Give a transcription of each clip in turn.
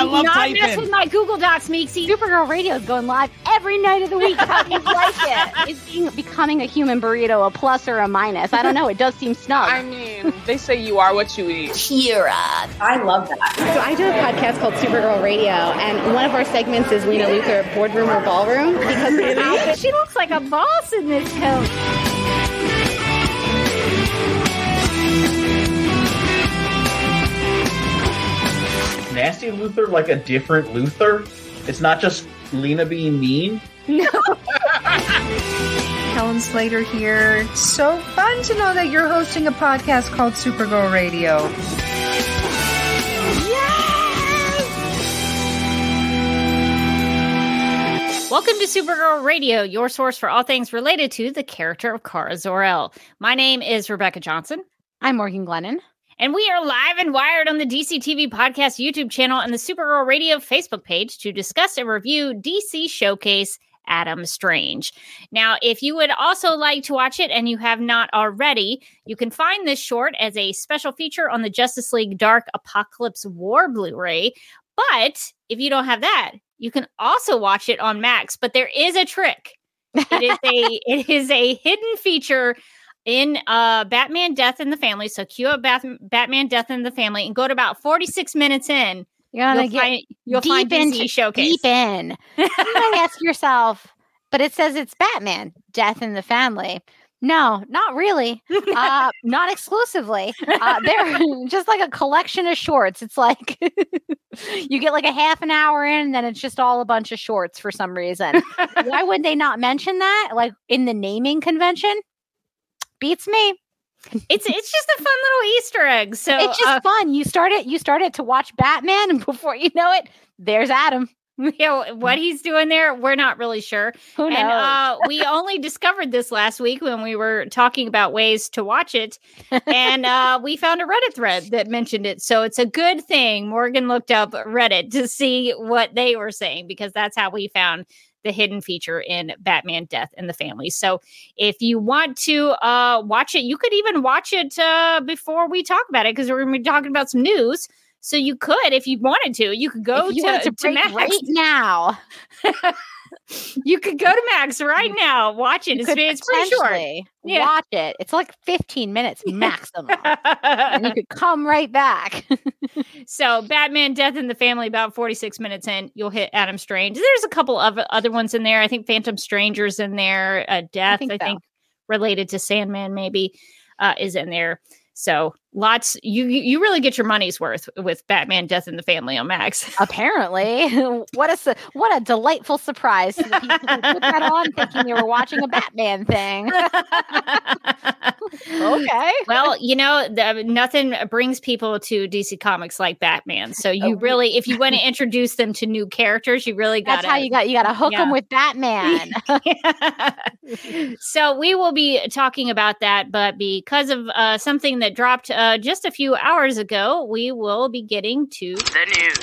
I love typing. Not mess with my Google Docs, Meeksy. Supergirl Radio is going live every night of the week. How do you like it? Is becoming a human burrito a plus or a minus? I don't know. It does seem snug. I mean, they say you are what you eat. Cheer up. I love that. So I do a podcast called Supergirl Radio, and one of our segments is, we know either boardroom or ballroom. Because really? She looks like a boss in this coat. Nasty Luther, like a different Luther. It's not just Lena being mean. No. Helen Slater here. So fun to know that you're hosting a podcast called Supergirl Radio. Yes! Welcome to Supergirl Radio, your source for all things related to the character of Kara Zor-El. My name is Rebecca Johnson. I'm Morgan Glennon. And we are live and wired on the DC TV Podcast YouTube channel and the Supergirl Radio Facebook page to discuss and review DC Showcase Adam Strange. Now, if you would also like to watch it and you have not already, you can find this short as a special feature on the Justice League Dark Apocalypse War Blu-ray. But if you don't have that, you can also watch it on Max. But there is a trick. It is a hidden feature in Batman Death in the Family. So cue up Batman Death in the Family and go to about 46 minutes in. You'll find DC Showcase deep in. You might ask yourself, but it says it's Batman Death in the Family. No, not really. Not exclusively. They're just like a collection of shorts. It's like you get like a half an hour in, and then it's just all a bunch of shorts for some reason. Why would they not mention that? Like in the naming convention? Beats me. It's just a fun little Easter egg. So it's just fun. You started to watch Batman, and before you know it, there's Adam. You know, what he's doing there, we're not really sure. Who knows? And we only discovered this last week when we were talking about ways to watch it, and we found a Reddit thread that mentioned it. So it's a good thing Morgan looked up Reddit to see what they were saying, because that's how we found the hidden feature in Batman Death in the Family. So if you want to watch it, you could even watch it before we talk about it, because we're going to be talking about some news. So you could, if you wanted to, you could go to Max right now. You could go to Max right now. Watch it. It's pretty short. Yeah. Watch it. It's like 15 minutes maximum. And you could come right back. So Batman Death in the Family, about 46 minutes in, you'll hit Adam Strange. There's a couple of other ones in there. I think Phantom Stranger's in there. Death, I think related to Sandman maybe is in there. So lots, you really get your money's worth with Batman Death in the Family on Max. Apparently. What a delightful surprise to the people who put that on thinking they were watching a Batman thing. Okay. Well, nothing brings people to DC Comics like Batman. So you really, if you want to introduce them to new characters, you really got to. That's how you got to hook them with Batman. So we will be talking about that, but because of something that dropped just a few hours ago, we will be getting to the news.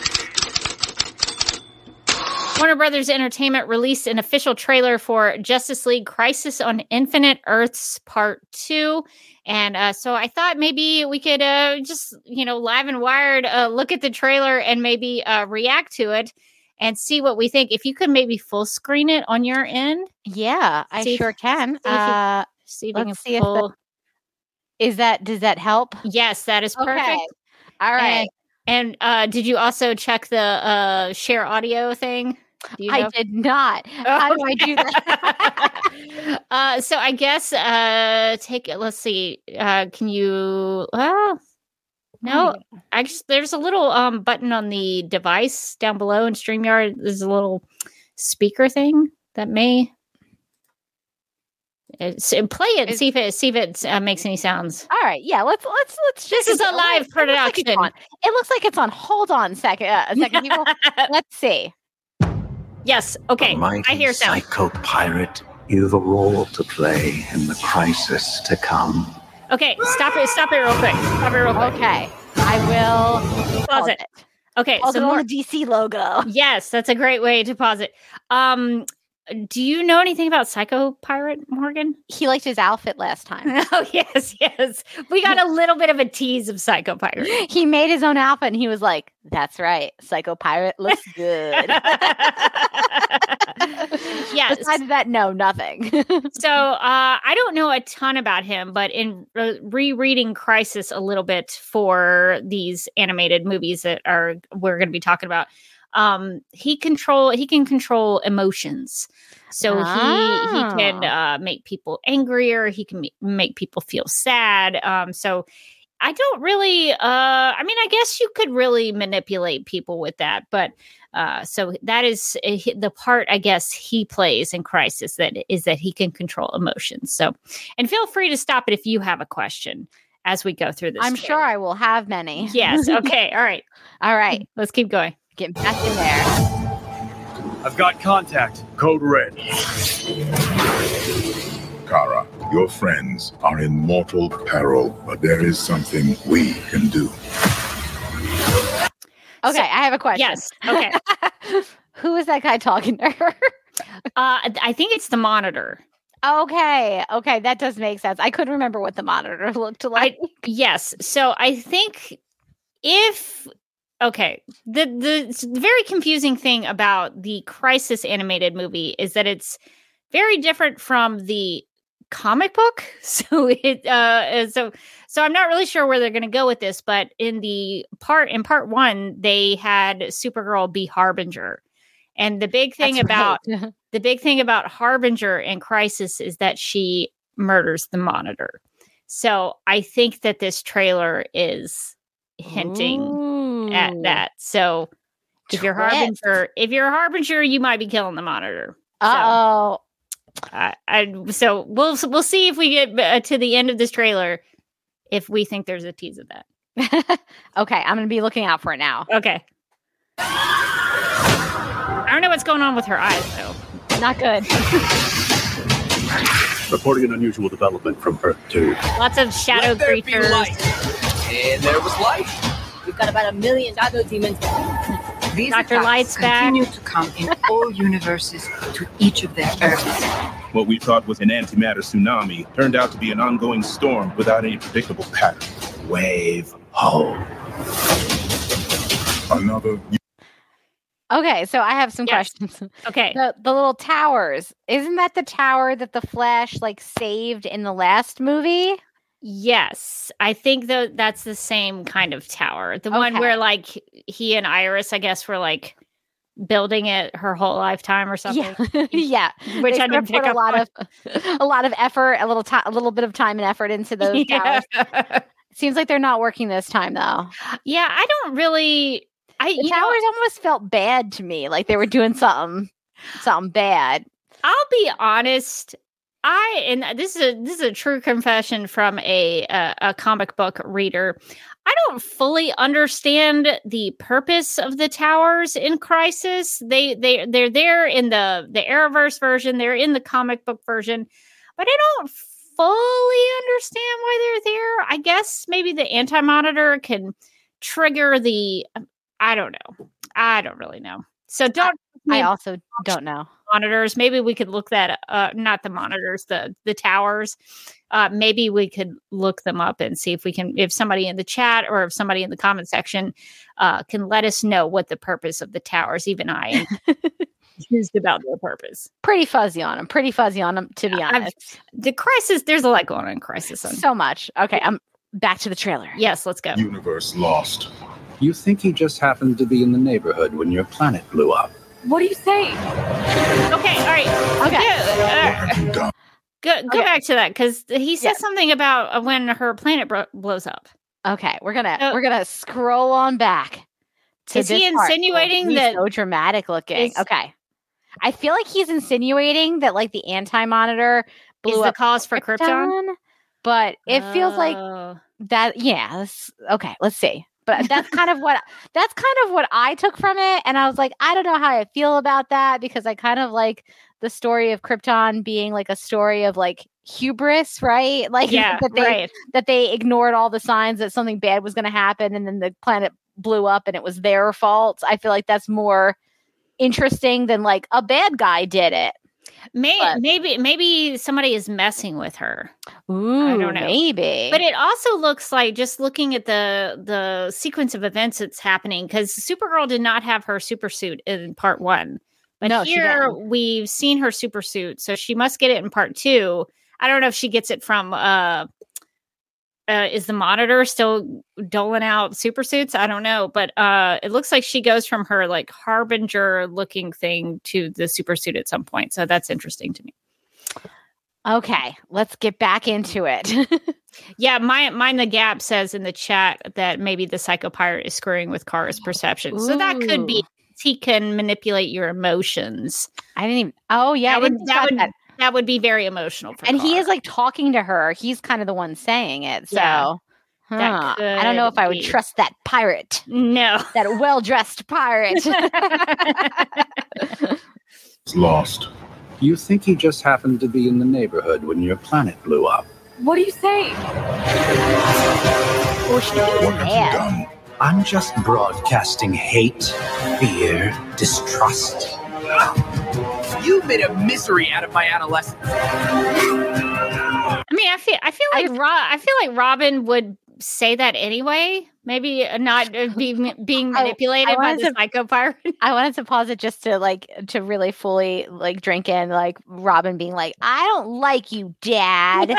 Warner Brothers Entertainment released an official trailer for Justice League Crisis on Infinite Earths Part 2. And so I thought maybe we could just live and wired look at the trailer and maybe react to it and see what we think. If you could maybe full screen it on your end. Yeah, I sure can. Does that help? Yes, that is perfect. Okay. All right. And did you also check the share audio thing? I did not. Oh, how do I do that? So I guess take it. Let's see. Can you? Well, no. Actually, there's a little button on the device down below in StreamYard. There's a little speaker thing that may. Play it and see if it makes any sounds. All right, yeah. Let's. This is a live production. It looks like it's on. Hold on, a second. People. Let's see. Yes. Okay. I hear sound. Psycho Pirate, you've a role to play in the crisis to come. Okay. Stop it real quick. Okay. I will pause it. Okay. Pause it on the DC logo. Yes, that's a great way to pause it. Do you know anything about Psycho Pirate, Morgan? He liked his outfit last time. Oh, yes, yes. We got a little bit of a tease of Psycho Pirate. He made his own outfit and he was like, that's right. Psycho Pirate looks good. Yes. Besides that, no, nothing. So I don't know a ton about him, but in rereading Crisis a little bit for these animated movies that we're going to be talking about, he can control emotions. So he can make people angrier. He can make people feel sad. So I don't really, I mean, I guess you could really manipulate people with that, but so that is the part, I guess, he plays in Crisis, that he can control emotions. So, and feel free to stop it if you have a question as we go through this. I'm sure I will have many. Yes. Okay. All right. All right. Let's keep going. Get back in there. I've got contact. Code red. Kara, your friends are in mortal peril, but there is something we can do. Okay, so, I have a question. Yes. Okay. Who is that guy talking to her? I think it's the monitor. Okay, that does make sense. I couldn't remember what the monitor looked like. Yes. So I think the very confusing thing about the Crisis animated movie is that it's very different from the comic book. So so I'm not really sure where they're going to go with this. But in part one, they had Supergirl be Harbinger, and the big thing about Harbinger in Crisis is that she murders the Monitor. So I think that this trailer is hinting at that. So if you're a Harbinger, you might be killing the Monitor. Oh, so, so we'll see if we get to the end of this trailer if we think there's a tease of that. Okay, I'm gonna be looking out for it now. Okay. I don't know what's going on with her eyes though. Not good. Reporting an unusual development from Earth 2. Lots of shadow creatures. And there was light. We've got about 1 million shadow demons. These Dr. Light's back. Continue to come in all universes to each of their Earths. What we thought was an antimatter tsunami turned out to be an ongoing storm without any predictable pattern. Wave hole. Another. Okay, so I have some questions. Okay, the little towers. Isn't that the tower that the Flash saved in the last movie? Yes, I think that's the same kind of tower. The one where he and Iris, I guess, were building it her whole lifetime or something. Yeah, which they put a lot of effort, a little bit of time and effort into those towers. Seems like they're not working this time though. Yeah, I don't really. The towers almost felt bad to me, like they were doing something bad. I'll be honest. This is a true confession from a comic book reader. I don't fully understand the purpose of the towers in Crisis. They're there in the Arrowverse version. They're in the comic book version, but I don't fully understand why they're there. I guess maybe the Anti-Monitor can trigger the. I don't know. I don't really know. So don't. I also don't know. Monitors. Maybe we could look that not the monitors, the towers. Maybe we could look them up and see if we can, if somebody in the chat or if somebody in the comment section can let us know what the purpose of the towers. Even I am confused about their purpose. Pretty fuzzy on them. To be honest, the Crisis. There's a lot going on in Crisis. So much. Okay, I'm back to the trailer. Yes, let's go. Universe lost. You think he just happened to be in the neighborhood when your planet blew up? What do you say? Okay, all right. Okay. Yeah, go back to that because he said something about when her planet blows up. Okay, we're gonna scroll on back. Is he insinuating that? So dramatic looking. Okay, I feel like he's insinuating that the Anti-Monitor blew up the cause for Krypton, but it feels like that. Yeah. Okay, let's see. But that's kind of what I took from it. And I was like, I don't know how I feel about that because I kind of like the story of Krypton being a story of hubris, right? That they ignored all the signs that something bad was going to happen. And then the planet blew up and it was their fault. I feel like that's more interesting than a bad guy did it. Maybe somebody is messing with her. Ooh, I don't know. Maybe. But it also looks like, just looking at the sequence of events that's happening, because Supergirl did not have her super suit in part one. But no, here we've seen her super suit, so she must get it in part two. I don't know if she gets it from is the Monitor still doling out super suits? I don't know, but it looks like she goes from her like Harbinger looking thing to the super suit at some point. So that's interesting to me. Okay, let's get back into it. Yeah, Mind the Gap says in the chat that maybe the Psycho Pirate is screwing with Kara's perception. Ooh. So that could be. He can manipulate your emotions. I didn't even. Oh yeah, that would be very emotional for and Kara. He is like talking to her. He's kind of the one saying it. So yeah. I don't know if I would trust that pirate. No, that well-dressed pirate. It's lost. You think he just happened to be in the neighborhood when your planet blew up? What do you say? What have you done? I'm just broadcasting hate, fear, distrust. You made a misery out of my adolescence. I mean, I feel like Robin would say that anyway. Maybe not being manipulated by the Psycho Pirate. I wanted to pause it just to really fully like drink in like Robin being like, I don't like you, Dad.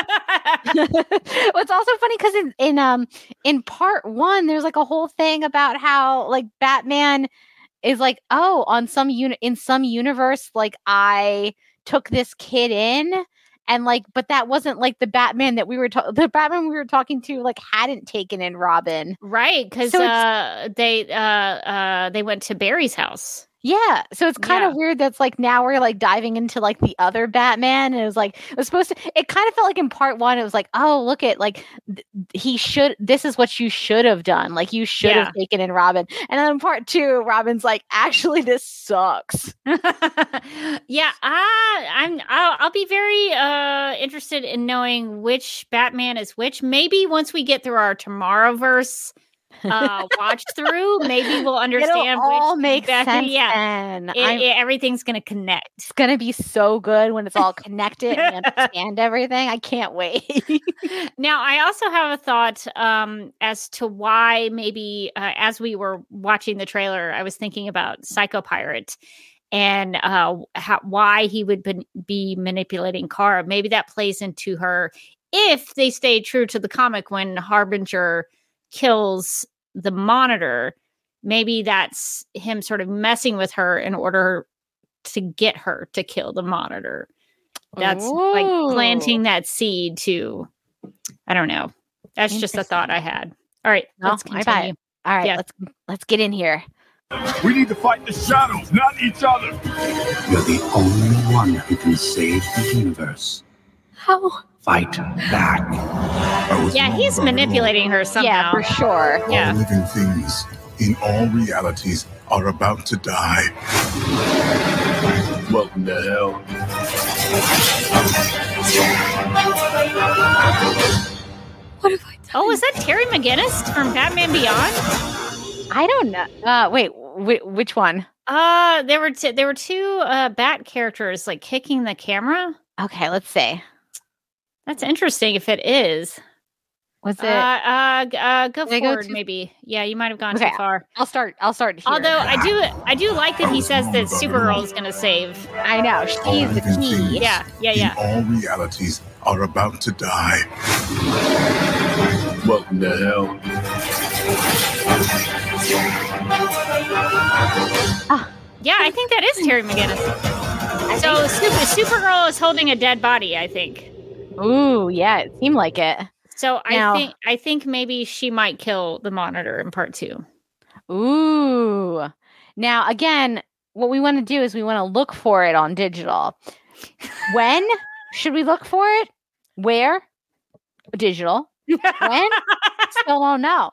What's also funny because in part one there's like a whole thing about how like Batman is like, oh, on some in some universe, like I took this kid in. And like, but that wasn't like the Batman that we were talking to like hadn't taken in Robin. Right. Cause so they went to Barry's house. Yeah. So it's kind of weird. That's like, now we're like diving into like the other Batman. And it was like, it was supposed to, it kind of felt like in part one, it was like, oh, look at like, this is what you should have done. Like you should have taken in Robin. And then in part two, Robin's like, actually, this sucks. Yeah. I'll be very interested in knowing which Batman is which. Maybe once we get through our Tomorrowverse watch through, maybe we'll understand. It'll all make sense. Yeah, everything's gonna connect. It's gonna be so good when it's all connected and understand everything. I can't wait. Now, I also have a thought as to why maybe as we were watching the trailer, I was thinking about Psycho Pirate and why he would be manipulating Kara. Maybe that plays into her if they stay true to the comic when Harbinger kills the Monitor. Maybe that's him sort of messing with her in order to get her to kill the Monitor. That's like planting that seed to, I don't know. That's just a thought I had. All right, let's continue. All right, let's get in here. We need to fight the shadows, not each other. You're the only one who can save the universe. How? Fight back. Yeah, he's manipulating her somehow. Yeah, for sure. Yeah. All living things in all realities are about to die. Welcome to hell. What have I done? Oh, is that Terry McGinnis from Batman Beyond? I don't know. Wait, which one? There were two Bat characters like kicking the camera. Okay, let's see. That's interesting. If it is, was it? Go forward, maybe. Yeah, you might have gone too far. I'll start here. Although I do like that he says that Supergirl is going to save. I know she's the key. Yeah. All realities are about to die. Welcome to hell. Yeah, I think that is Terry McGinnis. So Supergirl is holding a dead body, I think. Ooh, yeah, it seemed like it. So I think maybe she might kill the Monitor in part two. Ooh. Now, again, what we want to do is we want to look for it on digital. When should we look for it? Where? Digital. When? Still don't know.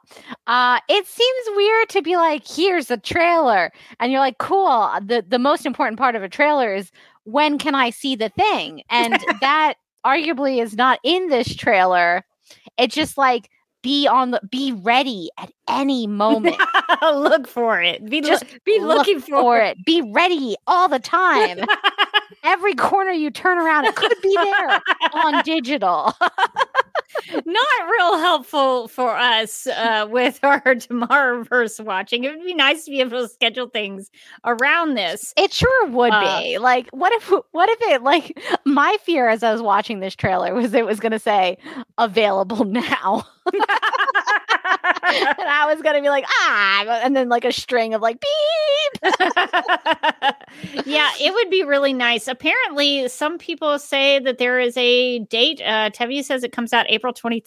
It seems weird to be like, here's a trailer. And you're like, cool. The most important part of a trailer is when can I see the thing? And that arguably is not in this trailer. It's just like be ready at any moment. Look for it. Be looking for it. Be ready all the time. every corner you turn around, it could be there on digital. Not real helpful for us with our Tomorrowverse watching. It would be nice to be able to schedule things around this. It sure would be. Like, what if it, like, my fear as I was watching this trailer was it was going to say, available now. And I was going to be like, and then like a string of like, beep. Yeah, it would be really nice. Apparently, some people say that there is a date. Tevya says it comes out April 23rd.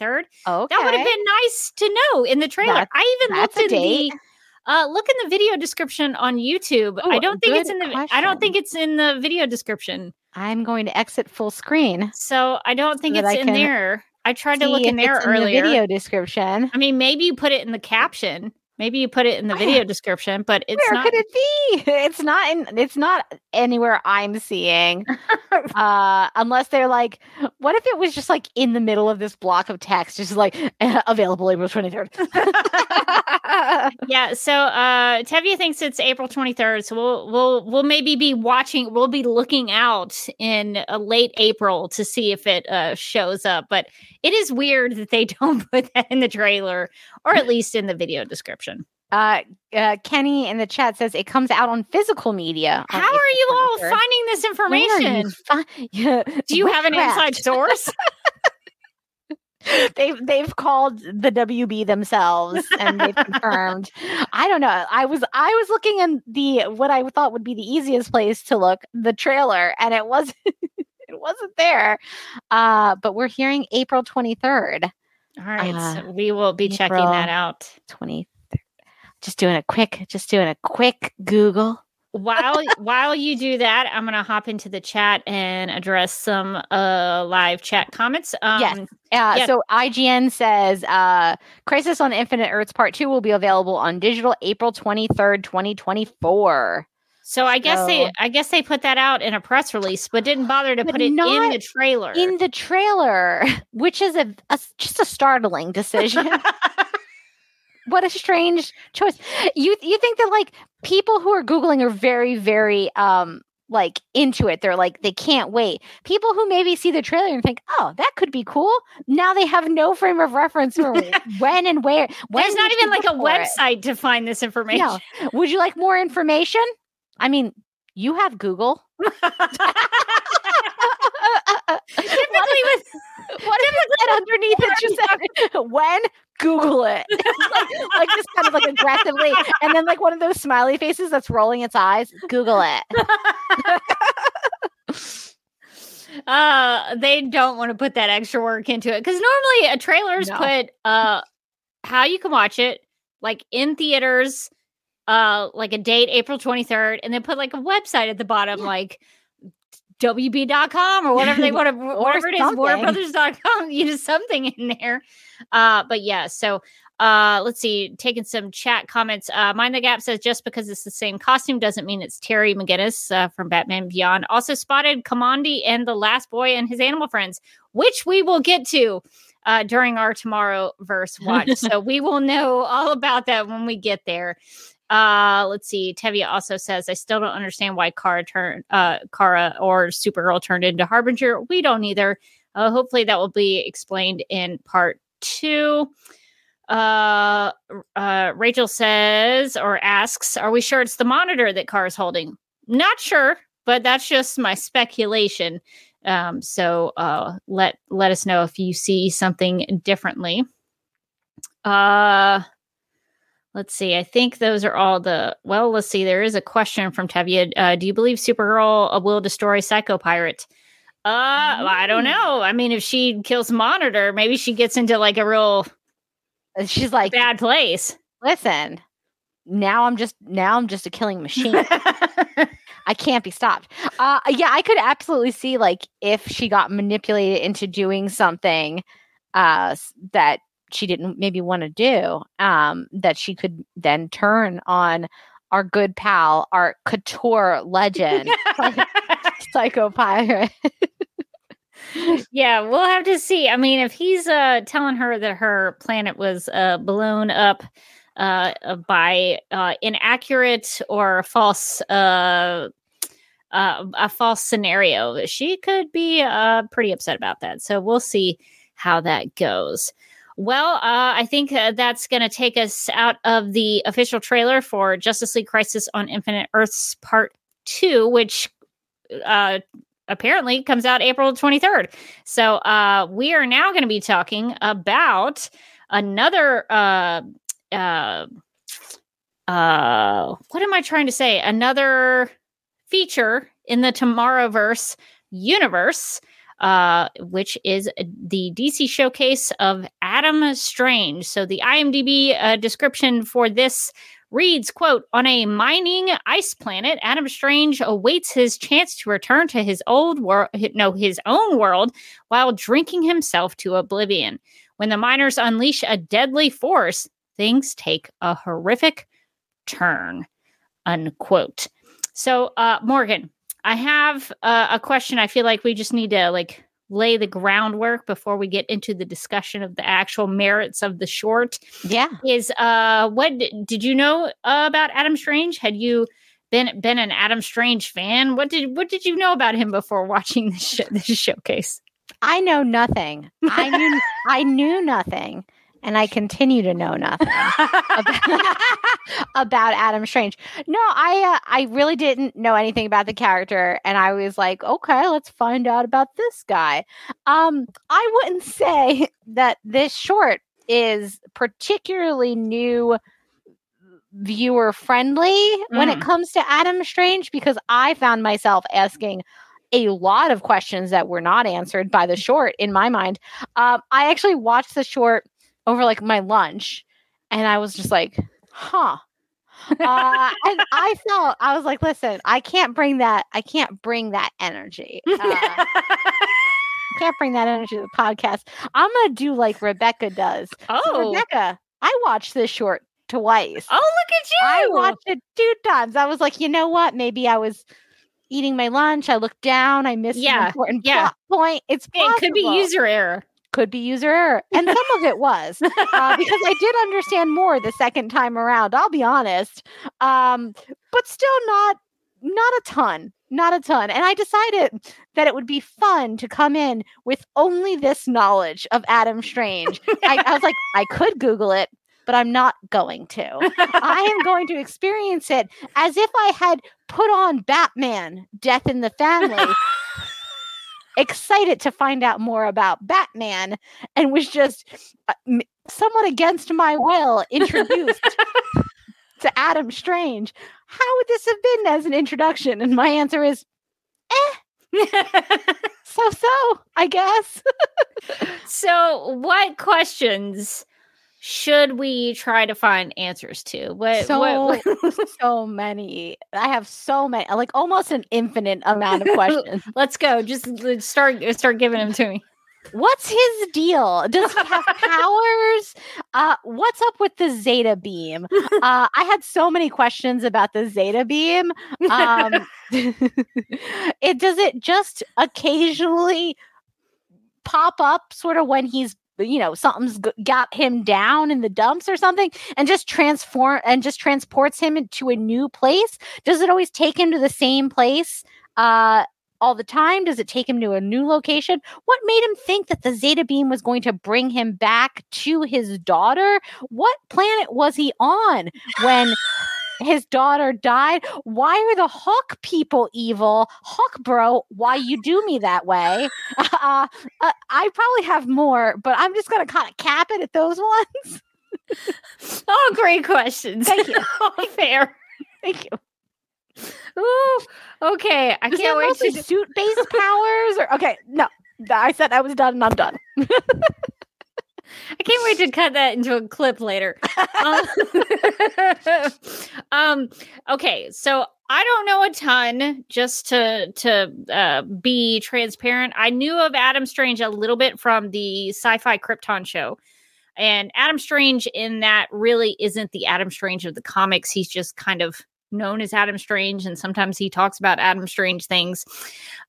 Okay. That would have been nice to know in the trailer. Look in the video description on YouTube. Ooh, I don't think it's in the video description. I'm going to exit full screen. So I don't think it's in there. I tried to look in there earlier. The video description. I mean, maybe you put it in the caption. Maybe you put it in the video description, but it's not. Where could it be? It's not anywhere I'm seeing. Unless they're like, what if it was just like in the middle of this block of text, just like available April 23rd. Yeah. So Tevya thinks it's April 23rd. So we'll maybe be watching. We'll be looking out in late April to see if it shows up. But it is weird that they don't put that in the trailer, or at least in the video description. Kenny in the chat says it comes out on physical media. How are you all finding this information? Do you have an inside source? They've called the WB themselves and they've confirmed. I don't know. I was looking in what I thought would be the easiest place to look, the trailer, and it wasn't. It wasn't there. But we're hearing April 23rd. All right, so we will be checking that out. 23rd. Just doing a quick Google. While you do that, I'm going to hop into the chat and address some live chat comments. So IGN says Crisis on Infinite Earths Part 2 will be available on digital April 23rd, 2024. So I guess they put that out in a press release, but didn't bother to put it in the trailer. In the trailer, which is just a startling decision. What a strange choice. You think that like people who are Googling are very, very like into it. They're like, they can't wait. People who maybe see the trailer and think, oh, that could be cool. Now they have no frame of reference for when and where. There's not even like a website to find this information. No. Would you like more information? I mean, you have Google. When Google it, like just kind of like aggressively, and then like one of those smiley faces that's rolling its eyes. Google it. They don't want to put that extra work into it because normally a trailer's put how you can watch it, like in theaters, like a date, April 23rd, and then put like a website at the bottom, like WB.com or whatever they want to, whatever it is, WarnerBrothers.com, something in there. But yeah, so let's see, taking some chat comments. Mind the Gap says just because it's the same costume doesn't mean it's Terry McGinnis from Batman Beyond. Also spotted Kamandi and the Last Boy and his animal friends, which we will get to during our Tomorrowverse watch. So we will know all about that when we get there. Let's see. Tevya also says, I still don't understand why Kara or Supergirl turned into Harbinger. We don't either. Hopefully that will be explained in part 2. Rachel says, or asks, are we sure it's the monitor that Kara's holding? Not sure, but that's just my speculation. So let us know if you see something differently. Let's see. I think those are all let's see. There is a question from Tevya. Do you believe Supergirl will destroy Psycho Pirate? I don't know. I mean, if she kills Monitor, maybe she gets into like a real she's like bad place. Listen, now I'm just a killing machine. I can't be stopped. I could absolutely see like if she got manipulated into doing something that she didn't maybe want to do, that she could then turn on our good pal, our couture legend, Psycho Pirate. Yeah, we'll have to see. I mean, if he's telling her that her planet was blown up by inaccurate or false a false scenario, she could be pretty upset about that. So we'll see how that goes. Well, I think that's going to take us out of the official trailer for Justice League Crisis on Infinite Earths Part 2, which apparently comes out April 23rd. So we are now going to be talking about another... what am I trying to say? Another feature in the Tomorrowverse universe, which is the DC Showcase of Adam Strange. So the IMDb description for this reads, quote, on a mining ice planet, Adam Strange awaits his chance to return to his own world while drinking himself to oblivion. When the miners unleash a deadly force, things take a horrific turn, unquote. So, Morgan, I have a question. I feel like we just need to lay the groundwork before we get into the discussion of the actual merits of the short. Yeah. Is what did you know about Adam Strange? Had you been an Adam Strange fan? What did you know about him before watching this showcase? I know nothing. I knew nothing. And I continue to know nothing about Adam Strange. No, I really didn't know anything about the character. And I was like, okay, let's find out about this guy. I wouldn't say that this short is particularly new viewer friendly when it comes to Adam Strange, because I found myself asking a lot of questions that were not answered by the short in my mind. I actually watched the short over my lunch, and I was just like, huh. And I was like, listen, I can't bring that energy. Can't bring that energy to the podcast. I'm going to do like Rebecca does. Oh, so Rebecca, I watched this short twice. Oh, look at you. I watched it 2 times. I was like, you know what? Maybe I was eating my lunch. I looked down. I missed an important plot point. It's possible. It could be user error. And some of it was, because I did understand more the second time around, I'll be honest. But still not a ton. And I decided that it would be fun to come in with only this knowledge of Adam Strange. I was like, I could Google it, but I'm not going to. I am going to experience it as if I had put on Batman Death in the Family. Excited to find out more about Batman, and was just somewhat against my will introduced to Adam Strange. How would this have been as an introduction? And my answer is, so, I guess. So what questions should we try to find answers to? So many. I have so many, almost an infinite amount of questions. Let's go. Just start giving them to me. What's his deal? Does he have powers? What's up with the Zeta Beam? I had so many questions about the Zeta Beam. Does it just occasionally pop up sort of when he's, something's got him down in the dumps or something, and just transports him into a new place? Does it always take him to the same place all the time? Does it take him to a new location? What made him think that the Zeta Beam was going to bring him back to his daughter? What planet was he on when his daughter died? Why are the Hawk people evil? Hawk bro, why you do me that way? I probably have more, but I'm just going to kind of cap it at those ones. Oh, great questions. Thank you. All fair. Thank you. Ooh, okay. I can't wait to suit-based powers. No. I said I was done and I'm done. I can't wait to cut that into a clip later. Okay, so I don't know a ton, just to be transparent. I knew of Adam Strange a little bit from the sci-fi Krypton show. And Adam Strange in that really isn't the Adam Strange of the comics. He's just kind of known as Adam Strange, and sometimes he talks about Adam Strange things.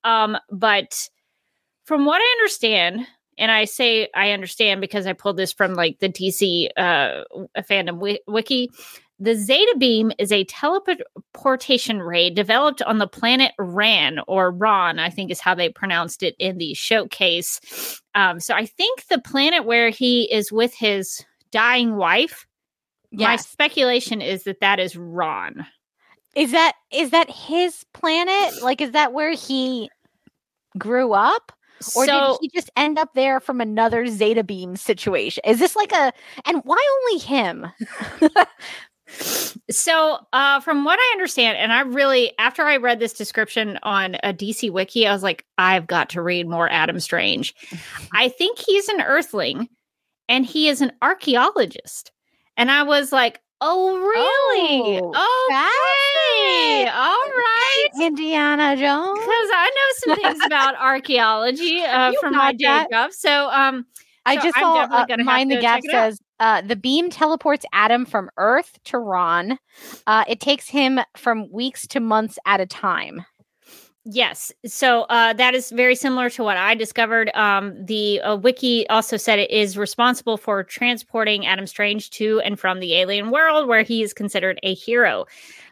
But from what I understand... And I say I understand because I pulled this from the DC fandom wiki. The Zeta Beam is a teleportation ray developed on the planet Rann, or Ron, I think is how they pronounced it in the showcase. So I think the planet where he is with his dying wife. Yes. My speculation is that that is Ron. Is that his planet? Like, is that where he grew up? Or did he just end up there from another Zeta Beam situation? Is this like a... And why only him? So from what I understand, and I really... After I read this description on a DC Wiki, I was like, I've got to read more Adam Strange. I think he's an Earthling, and he is an archaeologist. And I was like, oh, really? Oh, okay. All right. Indiana Jones. Because I know some things about archaeology from my day job. So I Mind the Gap says, the beam teleports Adam from Earth to Ron. It takes him from weeks to months at a time. Yes. So that is very similar to what I discovered. The wiki also said it is responsible for transporting Adam Strange to and from the alien world, where he is considered a hero.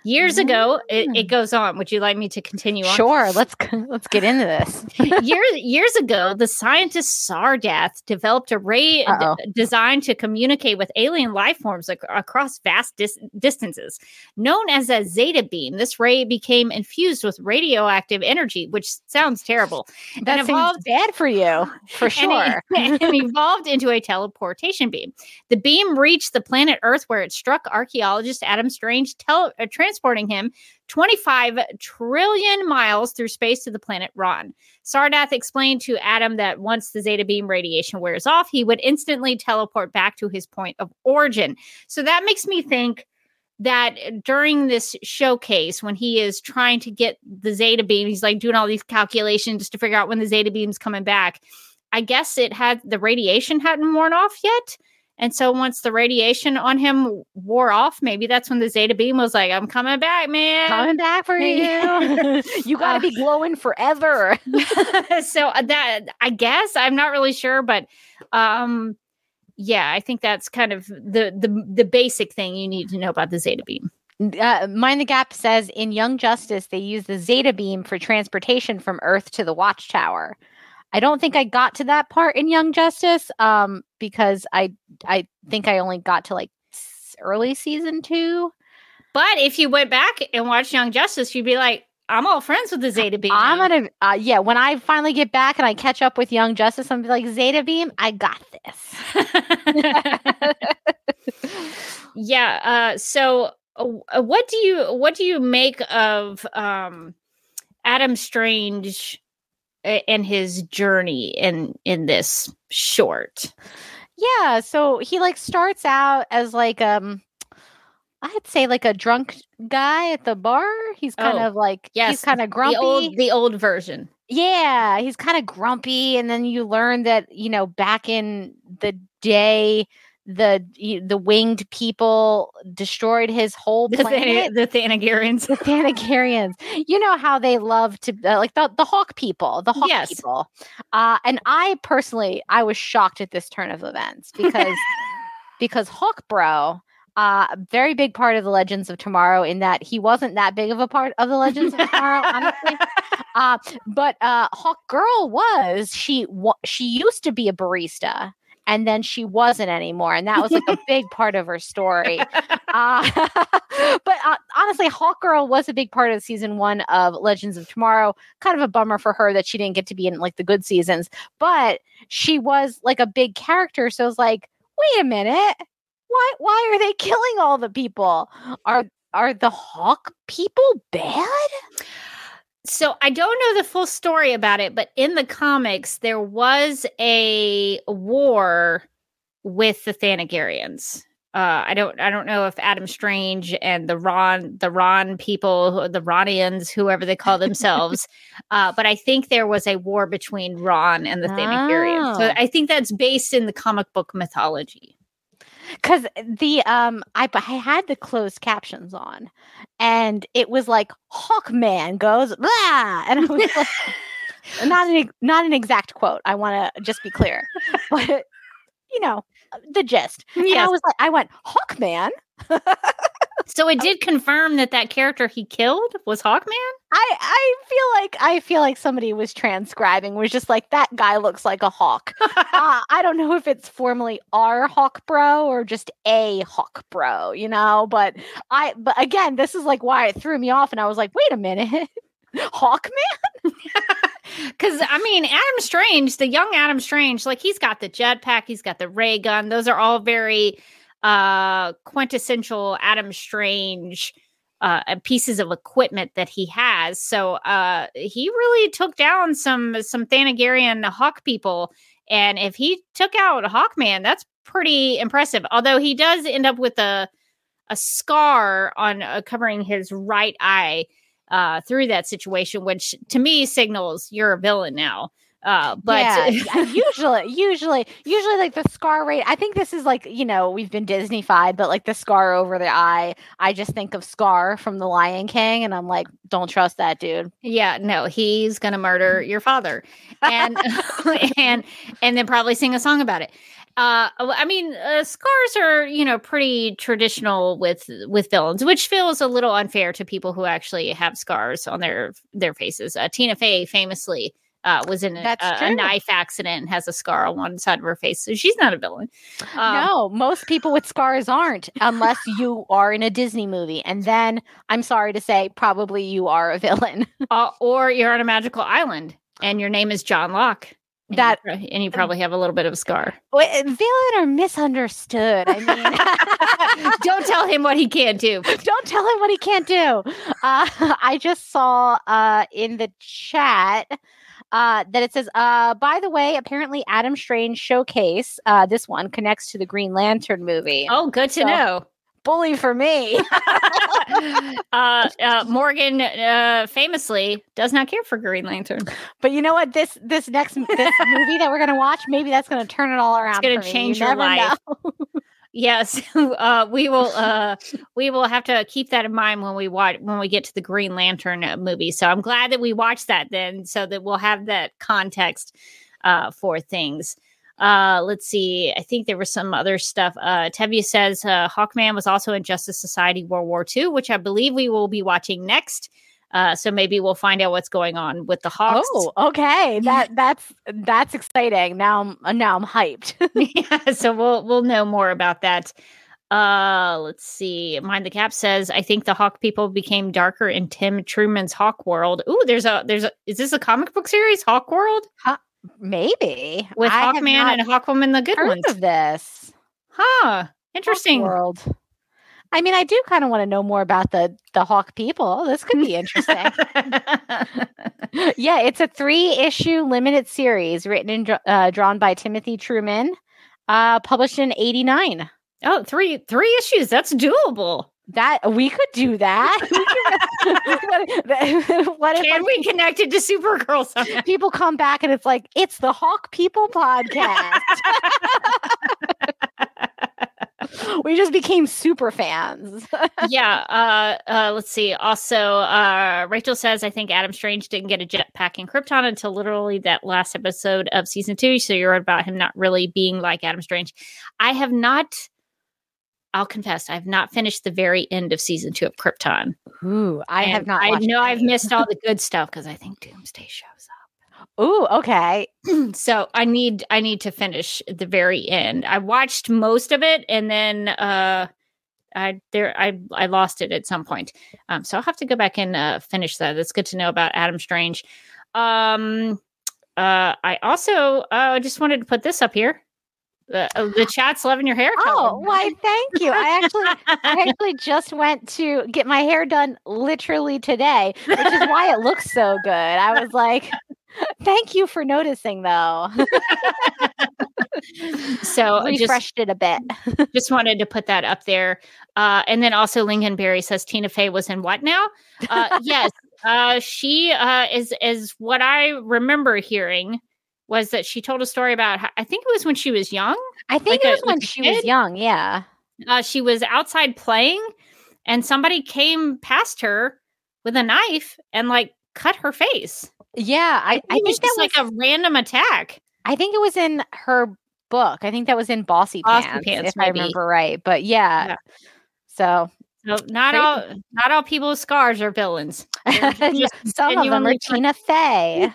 Years ago, it goes on. Would you like me to continue on? Sure. Let's get into this. Years ago, the scientist Sardath developed a ray designed to communicate with alien life forms across vast distances. Known as a Zeta Beam, this ray became infused with radioactive energy, which sounds terrible. That seems bad for you, for sure. And evolved into a teleportation beam. The beam reached the planet Earth, where it struck archaeologist Adam Strange, transporting him 25 trillion miles through space to the planet Ron. Sardath explained to Adam that once the Zeta Beam radiation wears off, he would instantly teleport back to his point of origin. So that makes me think that during this showcase, when he is trying to get the Zeta Beam, he's like doing all these calculations just to figure out when the Zeta Beam's coming back. I guess the radiation hadn't worn off yet. And so once the radiation on him wore off, maybe that's when the Zeta Beam was like, I'm coming back, man. Coming back for you. You got to be glowing forever. So that, I guess, I'm not really sure, but yeah, I think that's kind of the basic thing you need to know about the Zeta Beam. Mind the Gap says in Young Justice, they use the Zeta Beam for transportation from Earth to the Watchtower. I don't think I got to that part in Young Justice because I think I only got to like early season 2. But if you went back and watched Young Justice, you'd be like, I'm all friends with the Zeta Beam. I'm gonna when I finally get back and I catch up with Young Justice, I'm gonna be like, Zeta Beam, I got this. Yeah. So what do you make of Adam Strange and his journey in this short? Yeah, so he like starts out as like I'd say like a drunk guy at the bar. He's kind of like, yes, he's kind of grumpy. The old version. Yeah, he's kind of grumpy, and then you learn that, you know, back in the day, the winged people destroyed his whole planet. The Thanagarians. The Thanagarians. You know how they love to, like the Hawk people. The Hawk people. And I personally, I was shocked at this turn of events because Hawk Bro, very big part of the Legends of Tomorrow, in that he wasn't that big of a part of the Legends of Tomorrow, honestly. But Hawk Girl was. She used to be a barista. And then she wasn't anymore. And that was like a big part of her story. But honestly, Hawk Girl was a big part of season 1 of Legends of Tomorrow. Kind of a bummer for her that she didn't get to be in like the good seasons. But she was like a big character. So I was like, wait a minute. Why are they killing all the people? Are the Hawk people bad? So I don't know the full story about it, but in the comics, there was a war with the Thanagarians. I don't know if Adam Strange and the Ron people, the Ronians, whoever they call themselves, but I think there was a war between Ron and the Thanagarians. So I think that's based in the comic book mythology. Because the I had the closed captions on, and it was like Hawkman goes blah, and I was like, not an exact quote. I want to just be clear, but you know the gist. Yes. And I was like, I went Hawkman. So it did confirm that that character he killed was Hawkman? I feel like somebody was transcribing, was just like, that guy looks like a hawk. I don't know if it's formally our hawk bro or just a hawk bro, you know, but again, this is like why it threw me off. And I was like, wait a minute, Hawkman? Because, I mean, Adam Strange, the young Adam Strange, like, he's got the jetpack, he's got the ray gun. Those are all very quintessential Adam Strange pieces of equipment that he has. So he really took down some Thanagarian hawk people. And if he took out Hawkman, that's pretty impressive. Although he does end up with a scar on covering his right eye through that situation, which to me signals you're a villain now. But yeah, usually like the scar rate, I think this is like, you know, we've been Disney-fied, but like the scar over the eye, I just think of Scar from The Lion King and I'm like, don't trust that dude. Yeah, no, he's going to murder your father and, and then probably sing a song about it. I mean, scars are, you know, pretty traditional with villains, which feels a little unfair to people who actually have scars on their faces. Tina Fey famously was in a knife accident and has a scar on one side of her face. So she's not a villain. No, most people with scars aren't, unless you are in a Disney movie. And then, I'm sorry to say, probably you are a villain. Or you're on a magical island and your name is John Locke. And you probably have a little bit of a scar. Villain or misunderstood. I mean, don't tell him what he can't do. Don't tell him what he can't do. I just saw in the chat that it says, by the way, apparently Adam Strange Showcase, this one connects to the Green Lantern movie. Oh, good to know. Bully for me. Morgan famously does not care for Green Lantern. But you know what? This movie that we're going to watch, maybe that's going to turn it all around. It's going to change your life. Yes, we will have to keep that in mind when we get to the Green Lantern movie. So I'm glad that we watched that then, so that we'll have that context for things. Let's see. I think there was some other stuff. Tevya says Hawkman was also in Justice Society World War II, which I believe we will be watching next. So maybe we'll find out what's going on with the Hawks. Oh, okay. That's exciting. Now I'm hyped. Yeah, so we'll know more about that. Let's see. Mind the Gap says, I think the Hawk people became darker in Tim Truman's Hawk World. Ooh, is this a comic book series? Hawk World? Maybe. With Hawkman and Hawkwoman, the good ones. Of this. Huh. Interesting. Hawk World. I mean, I do kind of want to know more about the Hawk people. This could be interesting. Yeah, it's a 3-issue limited series written and drawn by Timothy Truman, published in 1989. Oh, three issues. That's doable. That we could do that. Can we connect it to Supergirl somehow? People come back and it's like, it's the Hawk People podcast. We just became super fans. Yeah. Let's see. Also, Rachel says, I think Adam Strange didn't get a jetpack in Krypton until literally that last episode of season 2. So you're right about him not really being like Adam Strange. I'll confess, I have not finished the very end of season 2 of Krypton. Ooh, I have not. I know I've missed all the good stuff because I think Doomsday shows up. Ooh, okay. So I need to finish the very end. I watched most of it and then I lost it at some point. So I'll have to go back and finish that. That's good to know about Adam Strange. I also just wanted to put this up here. The chat's loving your hair color. Oh, why? Thank you. I actually just went to get my hair done literally today, which is why it looks so good. I was like, thank you for noticing, though. So refreshed it a bit. Just wanted to put that up there. And then also Lincolnberry says Tina Fey was in what now? Yes, she is what I remember hearing was that she told a story about how, I think it was when she was young. I think it was when she was young. Yeah. She was outside playing and somebody came past her with a knife and like cut her face. Yeah, I think that was like a random attack. I think it was in her book. I think that was in Bossy Pants, if I remember right. But yeah. So So not all people with scars are villains. Some of them are Tina Fey.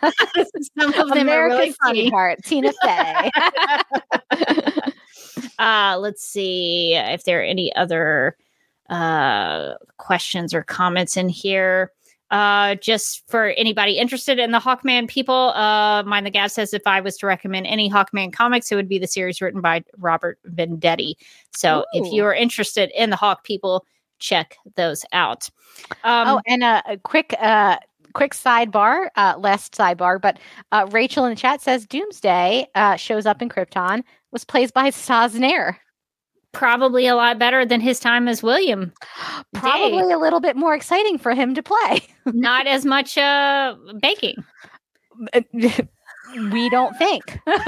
Some of them are really funny. Tina Fey. Let's see if there are any other questions or comments in here. Just for anybody interested in the Hawkman people, Mind the Gap says, if I was to recommend any Hawkman comics, it would be the series written by Robert Vendetti. So Ooh. If you're interested in the Hawk people, check those out. And a quick sidebar, last sidebar, but Rachel in the chat says Doomsday shows up in Krypton, was played by Sosnair. Probably a lot better than his time as William. Probably a little bit more exciting for him to play. Not as much baking. We don't think. What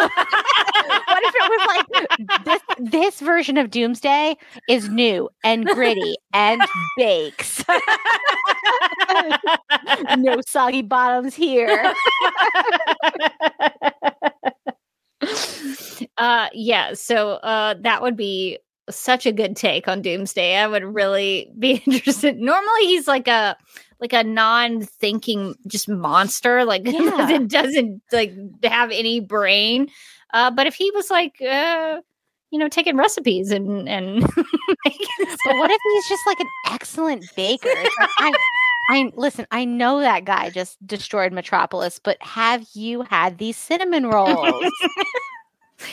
if it was like this version of Doomsday is new and gritty and bakes. No soggy bottoms here. So that would be such a good take on Doomsday. I would really be interested. Normally he's like a non-thinking just monster, like doesn't like have any brain, but if he was like taking recipes and but what if he's just like an excellent baker? I know that guy just destroyed Metropolis, but have you had these cinnamon rolls?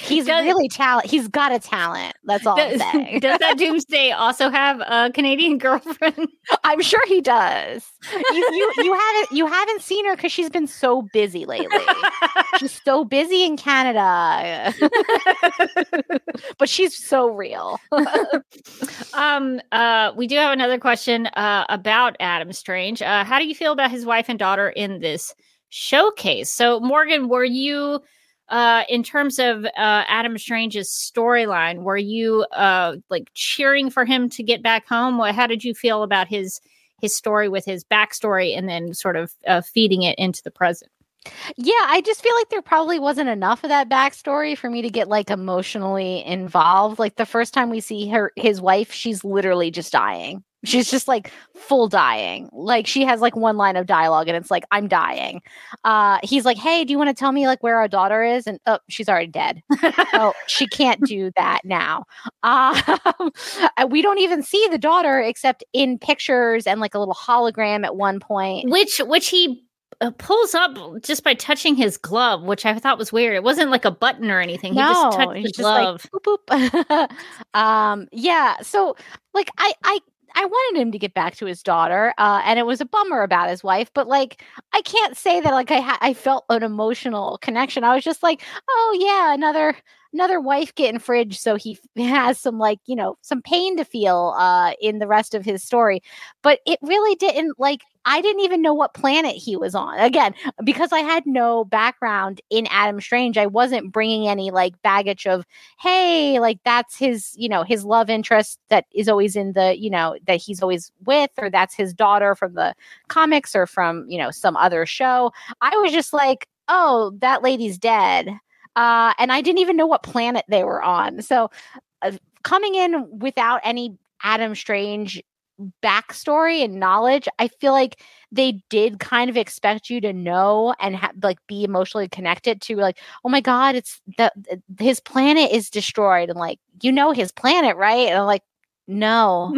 He's really talented. He's got a talent. That's all I'm saying. Does that Doomsday also have a Canadian girlfriend? I'm sure he does. You haven't seen her because she's been so busy lately. She's so busy in Canada, but she's so real. We do have another question about Adam Strange. How do you feel about his wife and daughter in this showcase? So, Morgan, were you? In terms of Adam Strange's storyline, were you cheering for him to get back home? How did you feel about his story with his backstory and then sort of feeding it into the present? Yeah, I just feel like there probably wasn't enough of that backstory for me to get like emotionally involved. Like the first time we see his wife, she's literally just dying. She's just like full dying. Like she has like one line of dialogue and it's like, I'm dying. He's like, hey, do you want to tell me like where our daughter is? And oh, she's already dead. Oh, she can't do that now. We don't even see the daughter except in pictures and like a little hologram at one point. Which he pulls up just by touching his glove, which I thought was weird. It wasn't like a button or anything. No, he just touched the glove. Like, boop, boop. So like I wanted him to get back to his daughter, and it was a bummer about his wife, but like, I can't say that like I felt an emotional connection. I was just like, oh yeah, another wife getting fridged. So he has some like, some pain to feel in the rest of his story, but it really didn't like, I didn't even know what planet he was on. Again, because I had no background in Adam Strange, I wasn't bringing any like baggage of, hey, like that's his, his love interest that is always in the, that he's always with, or that's his daughter from the comics or from, some other show. I was just like, oh, that lady's dead. And I didn't even know what planet they were on. So coming in without any Adam Strange backstory and knowledge, I feel like they did kind of expect you to know and be emotionally connected to like, oh my God, it's his planet is destroyed. And like, his planet, right? And I'm like, no.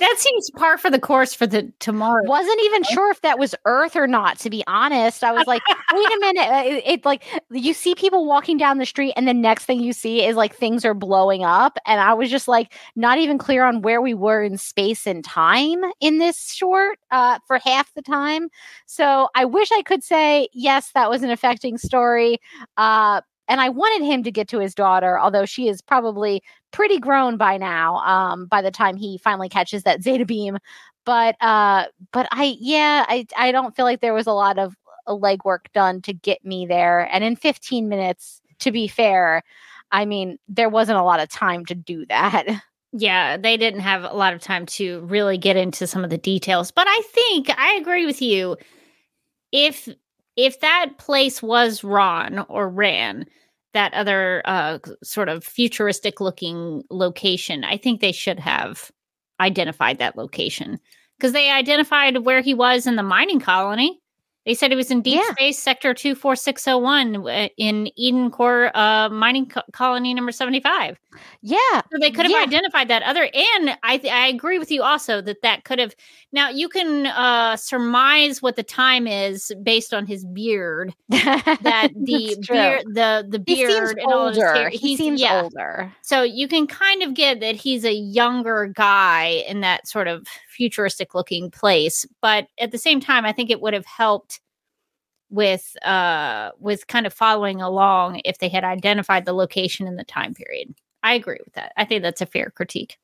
That seems par for the course for the tomorrow. Wasn't even sure if that was Earth or not, to be honest. I was like, wait a minute. It like you see people walking down the street and the next thing you see is like things are blowing up. And I was just like not even clear on where we were in space and time in this short for half the time. So I wish I could say, yes, that was an affecting story. And I wanted him to get to his daughter, although she is probably pretty grown by now, by the time he finally catches that Zeta Beam. But I don't feel like there was a lot of legwork done to get me there. And in 15 minutes, to be fair, I mean, there wasn't a lot of time to do that. Yeah, they didn't have a lot of time to really get into some of the details. But I think I agree with you. If that place was Rann or Rann, that other sort of futuristic looking location, I think they should have identified that location, because they identified where he was in the mining colony. They said he was in deep space sector 24601 in Eden Core mining colony number 75. Yeah. So they could have identified that other. And I agree with you also that could have. Now you can surmise what the time is based on his beard. That the beard, the beard. He seems and all older. His hair, he seems older. So you can kind of get that he's a younger guy in that sort of futuristic looking place. But at the same time, I think it would have helped with kind of following along if they had identified the location and the time period. I agree with that. I think that's a fair critique.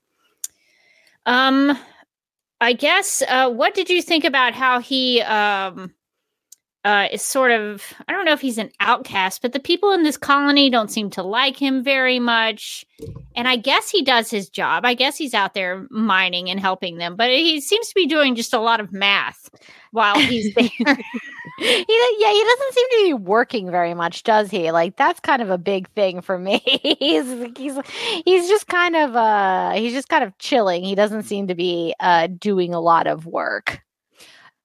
I guess, what did you think about how he is sort of, I don't know if he's an outcast, but the people in this colony don't seem to like him very much. And I guess he does his job. I guess he's out there mining and helping them, but he seems to be doing just a lot of math while he's there. He doesn't seem to be working very much, does he? Like, that's kind of a big thing for me. he's just kind of chilling. He doesn't seem to be doing a lot of work.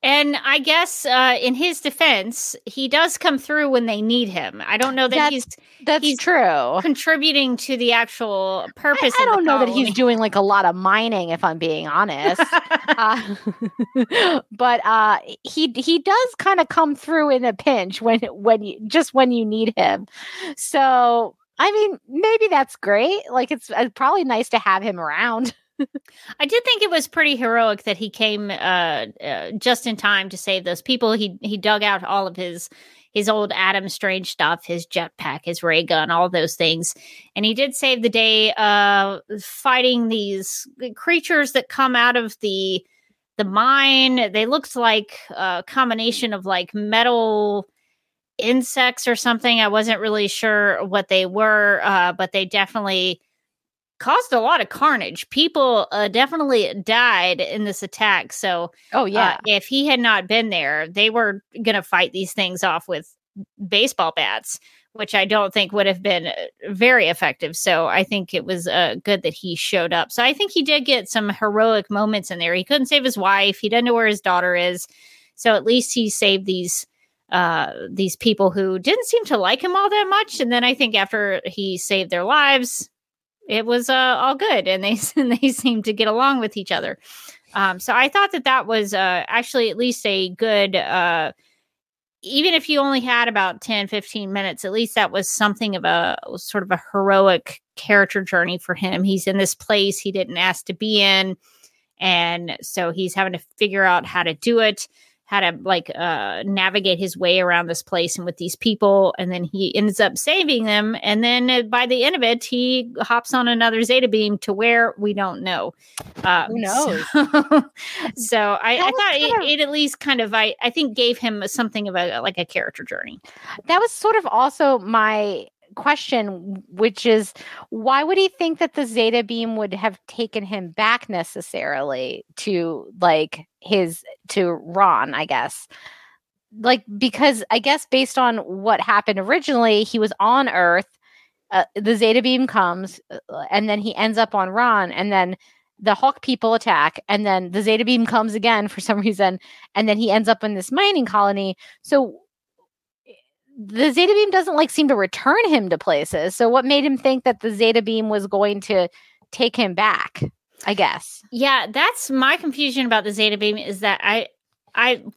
And I guess in his defense, he does come through when they need him. I don't know that's true. Contributing to the actual purpose. I don't know that he's doing like a lot of mining, if I'm being honest. But he does kind of come through in a pinch when you need him. So I mean, maybe that's great. Like it's probably nice to have him around. I did think it was pretty heroic that he came just in time to save those people. He dug out all of his old Adam Strange stuff, his jetpack, his ray gun, all those things. And he did save the day fighting these creatures that come out of the mine. They looked like a combination of like metal insects or something. I wasn't really sure what they were, but they definitely caused a lot of carnage. People definitely died in this attack. So if he had not been there, they were going to fight these things off with baseball bats, which I don't think would have been very effective. So I think it was good that he showed up. So I think he did get some heroic moments in there. He couldn't save his wife. He doesn't know where his daughter is. So at least he saved these people who didn't seem to like him all that much. And then I think after he saved their lives, it was all good, and they seemed to get along with each other. So I thought that was actually at least a good, even if you only had about 10, 15 minutes, at least that was something of a sort of a heroic character journey for him. He's in this place he didn't ask to be in, and so he's having to figure out how to do it, how to like navigate his way around this place and with these people. And then he ends up saving them. And then by the end of it, he hops on another Zeta Beam to where we don't know. Who knows? So I thought it at least kind of, I think gave him something of a character journey. That was sort of also my question, which is, why would he think that the Zeta Beam would have taken him back necessarily to to Rann, I guess? Like, because I guess based on what happened originally, he was on Earth, the Zeta Beam comes, and then he ends up on Rann, and then the Hawk people attack, and then the Zeta Beam comes again for some reason, and then he ends up in this mining colony. So the Zeta Beam doesn't seem to return him to places. So what made him think that the Zeta Beam was going to take him back, I guess? Yeah, that's my confusion about the Zeta Beam, is that I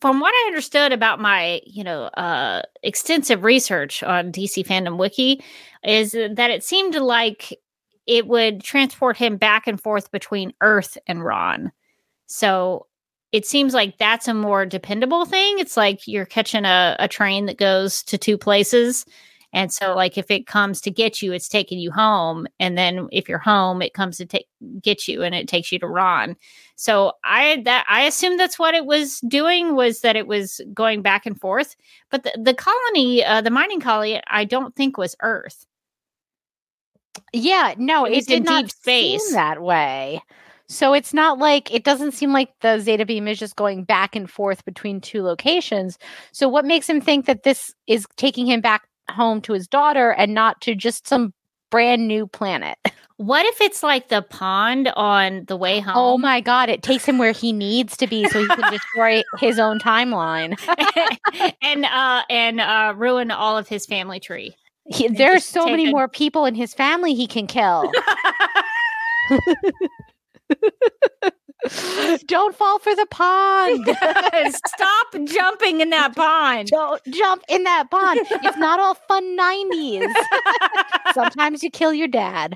from what I understood about my, extensive research on DC Fandom Wiki, is that it seemed like it would transport him back and forth between Earth and Rann. So it seems like that's a more dependable thing. It's like you're catching a train that goes to two places. And so like, if it comes to get you, it's taking you home. And then if you're home, it comes to get you, and it takes you to Rann. So I assume that's what it was doing, was that it was going back and forth. But the colony, the mining colony, I don't think was Earth. Yeah, no, it did not seem that way. So it's not like, it doesn't seem like the Zeta Beam is just going back and forth between two locations. So what makes him think that this is taking him back home to his daughter and not to just some brand new planet? What if it's like the pond on the way home? Oh my God, it takes him where he needs to be so he can destroy his own timeline. and ruin all of his family tree. There's so many more people in his family he can kill. Don't fall for the pond. Stop jumping in that pond. Don't jump in that pond. It's not all fun 90s. Sometimes you kill your dad.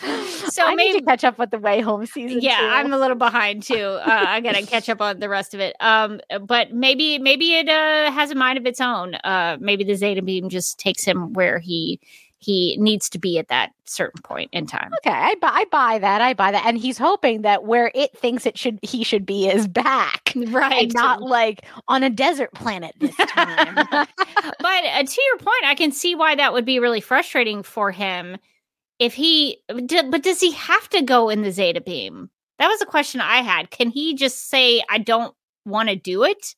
So I need to catch up with the Way Home season. Yeah, too. I'm a little behind too. I gotta catch up on the rest of it. But maybe it has a mind of its own. Maybe the Zeta Beam just takes him where he needs to be at that certain point in time. Okay, I buy that, and he's hoping that where it thinks he should be is back, right? And not like on a desert planet this time. But to your point, I can see why that would be really frustrating for him. But does he have to go in the Zeta Beam? That was a question I had. Can he just say, I don't want to do it?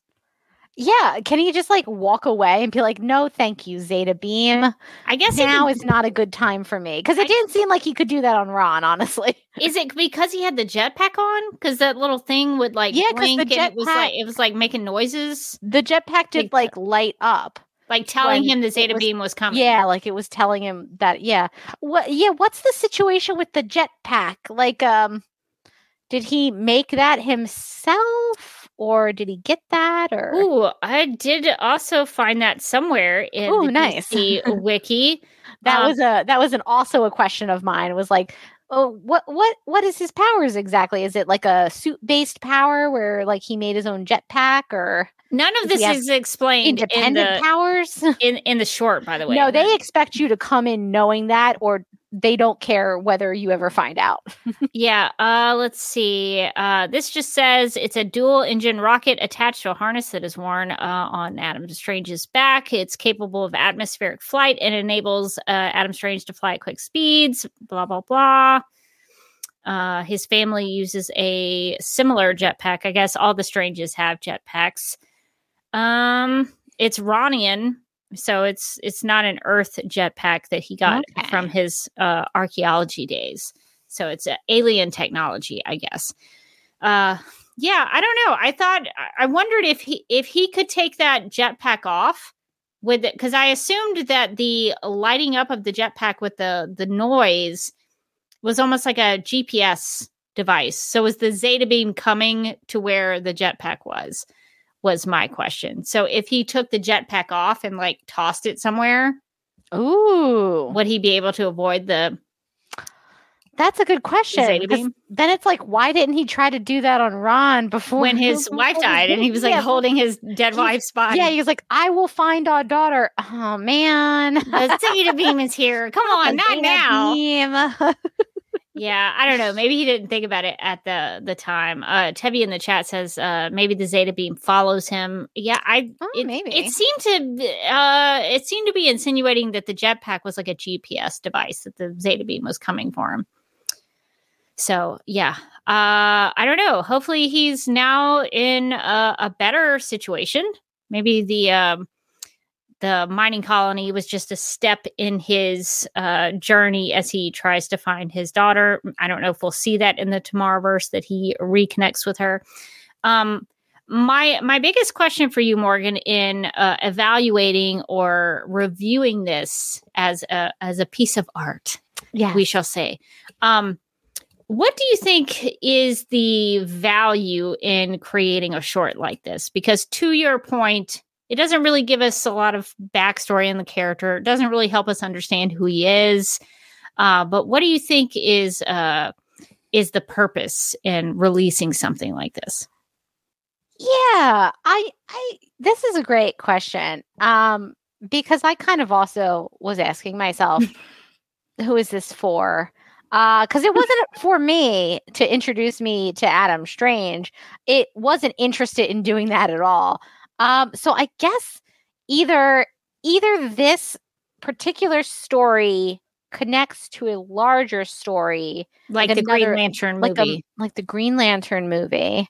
Yeah. Can he just like walk away and be like, no, thank you, Zeta Beam. I guess now is not a good time for me. Because it didn't seem like he could do that on Rann, honestly. Is it because he had the jetpack on? Because that little thing would like blink and it was like making noises. The jetpack did like light up. Like telling him the Zeta Beam was coming. Yeah, like it was telling him that, yeah. What's the situation with the jetpack? Like, did he make that himself or did he get that? Or ooh, I did also find that somewhere in the DC wiki. That was also a question of mine. It was like, oh, what is his powers exactly? Is it like a suit-based power where like he made his own jetpack or none of this is explained independent powers in the short, by the way. No, they expect you to come in knowing that or they don't care whether you ever find out. Yeah. Let's see. This just says it's a dual engine rocket attached to a harness that is worn on Adam Strange's back. It's capable of atmospheric flight and enables Adam Strange to fly at quick speeds, blah, blah, blah. His family uses a similar jetpack. I guess all the Stranges have jetpacks. It's Rannian. So it's not an Earth jetpack that he got from his archaeology days. So it's alien technology, I guess. Yeah, I don't know. I wondered if he could take that jetpack off with it, because I assumed that the lighting up of the jetpack with the noise was almost like a GPS device. So was the Zeta Beam coming to where the jetpack was? Was my question. So if he took the jetpack off and like tossed it somewhere, ooh, would he be able to avoid the? That's a good question. Then it's like, why didn't he try to do that on Rann before when his wife died? And he was like holding his dead wife's body. Yeah, he was like, I will find our daughter. Oh man, the Zeta Beam is here. Come on, not now. Yeah, I don't know. Maybe he didn't think about it at the time. Tevya in the chat says maybe the Zeta Beam follows him. Yeah, maybe it seemed to be insinuating that the jetpack was like a GPS device that the Zeta Beam was coming for him. So yeah, I don't know. Hopefully, he's now in a better situation. Maybe the mining colony was just a step in his journey as he tries to find his daughter. I don't know if we'll see that in the Tomorrowverse that he reconnects with her. My biggest question for you, Morgan, in evaluating or reviewing this as a piece of art, we shall say, what do you think is the value in creating a short like this? Because to your point, it doesn't really give us a lot of backstory in the character. It doesn't really help us understand who he is. But what do you think is the purpose in releasing something like this? Yeah, this is a great question. Because I kind of also was asking myself, who is this for? Because it wasn't for me to introduce me to Adam Strange. It wasn't interested in doing that at all. So I guess either this particular story connects to a larger story, like the Green Lantern movie,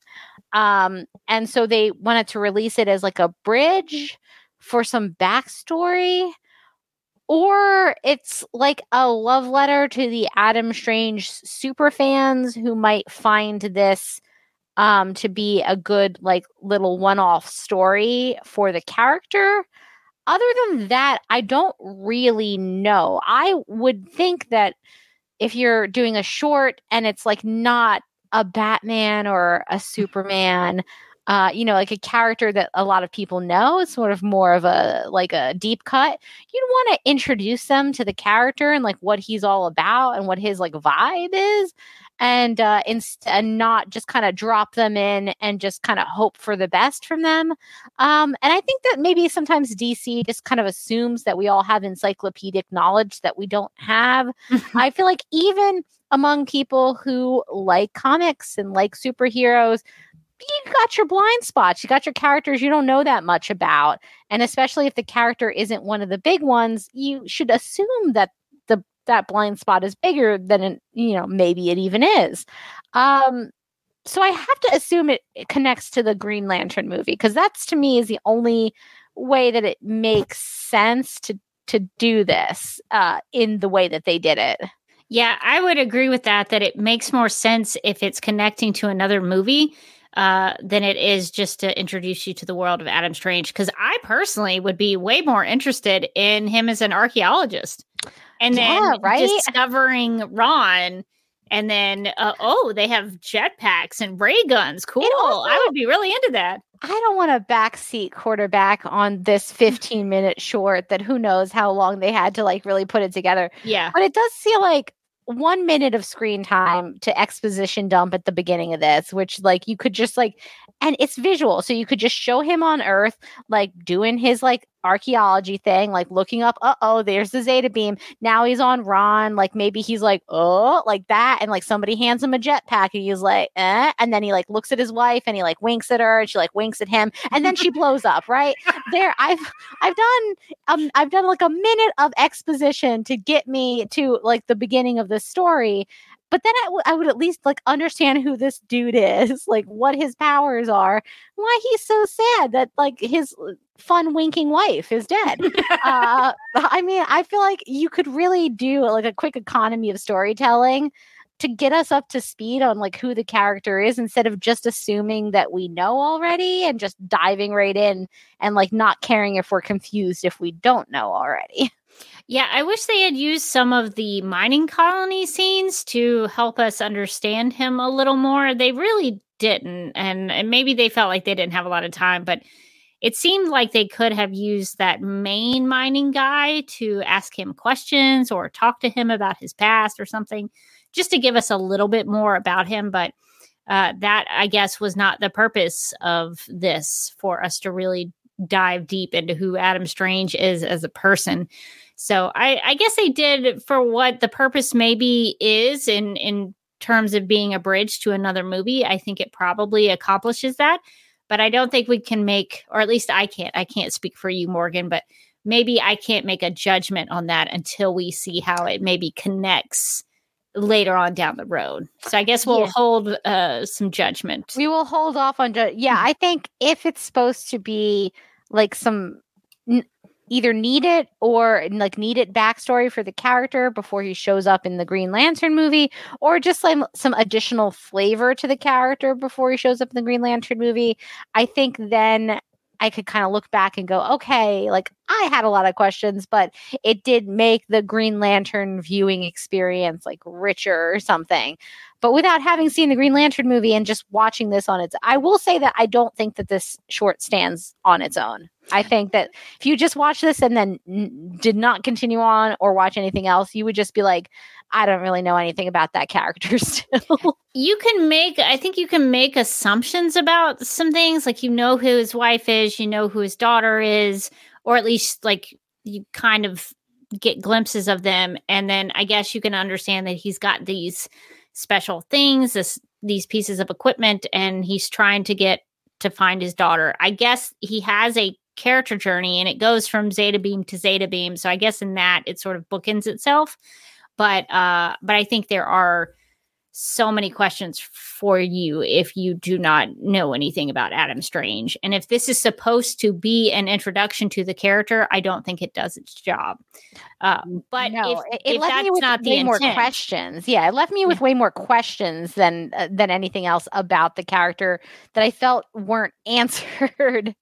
and so they wanted to release it as like a bridge for some backstory, Or it's like a love letter to the Adam Strange superfans who might find this to be a good like little one-off story for the character. Other than that, I don't really know. I would think that if you're doing a short and it's like not a Batman or a Superman, you know, like a character that a lot of people know, it's sort of more of a like a deep cut, you'd want to introduce them to the character and like what he's all about and what his like vibe is, and not just kind of drop them in and just kind of hope for the best from them. And I think that maybe sometimes DC just kind of assumes that we all have encyclopedic knowledge that we don't have. I feel like even among people who like comics and like superheroes, you got your blind spots. You got your characters you don't know that much about. And especially if the character isn't one of the big ones, you should assume that that blind spot is bigger than it, you know, maybe it even is. So I have to assume it connects to the Green Lantern movie, because that's, to me, is the only way that it makes sense to do this in the way that they did it. Yeah, I would agree with that, that it makes more sense if it's connecting to another movie than it is just to introduce you to the world of Adam Strange, because I personally would be way more interested in him as an archaeologist. And then discovering Rann, and then, they have jetpacks and ray guns. Cool. Also, I would be really into that. I don't want a backseat quarterback on this 15-minute short that who knows how long they had to like really put it together. Yeah. But it does feel like 1 minute of screen time to exposition dump at the beginning of this, which like you could just like, and it's visual. So you could just show him on Earth, like doing his like archaeology thing, like looking up, there's the Zeta Beam. Now he's on Rann. Like maybe he's like, like that. And like somebody hands him a jetpack and he's like, eh. And then he like looks at his wife and he like winks at her and she like winks at him. And then she blows up, right? There, I've done like a minute of exposition to get me to like the beginning of the story. But then I would at least like understand who this dude is, like what his powers are, why he's so sad that like his fun winking wife is dead. I mean, I feel like you could really do like a quick economy of storytelling to get us up to speed on like who the character is, instead of just assuming that we know already and just diving right in and like not caring if we're confused if we don't know already. Yeah, I wish they had used some of the mining colony scenes to help us understand him a little more. They really didn't, and maybe they felt like they didn't have a lot of time, but it seemed like they could have used that main mining guy to ask him questions or talk to him about his past or something, just to give us a little bit more about him, but that, I guess, was not the purpose of this, for us to really dive deep into who Adam Strange is as a person. So I guess they did for what the purpose maybe is in terms of being a bridge to another movie. I think it probably accomplishes that, but I don't think we can make, or at least I can't speak for you, Morgan, but maybe I can't make a judgment on that until we see how it maybe connects later on down the road. So I guess we'll hold some judgment. We will hold off on I think if it's supposed to be like some either need it or like needed backstory for the character before he shows up in the Green Lantern movie, or just like some additional flavor to the character before he shows up in the Green Lantern movie, I think then I could kind of look back and go, okay, like I had a lot of questions, but it did make the Green Lantern viewing experience like richer or something. But without having seen the Green Lantern movie and just watching this on its, I will say that I don't think that this short stands on its own. I think that if you just watch this and then did not continue on or watch anything else, you would just be like, I don't really know anything about that character still. I think you can make assumptions about some things, like, you know, who his wife is, you know, who his daughter is, or at least like you kind of get glimpses of them. And then I guess you can understand that he's got these special things, these pieces of equipment, and he's trying to get to find his daughter. I guess he has a character journey and it goes from Zeta Beam to Zeta Beam. So I guess in that it sort of bookends itself. But I think there are so many questions for you if you do not know anything about Adam Strange. And if this is supposed to be an introduction to the character, I don't think it does its job. But no, if left that's me with not way the intent, more questions. Yeah, it left me with way more questions than anything else about the character that I felt weren't answered.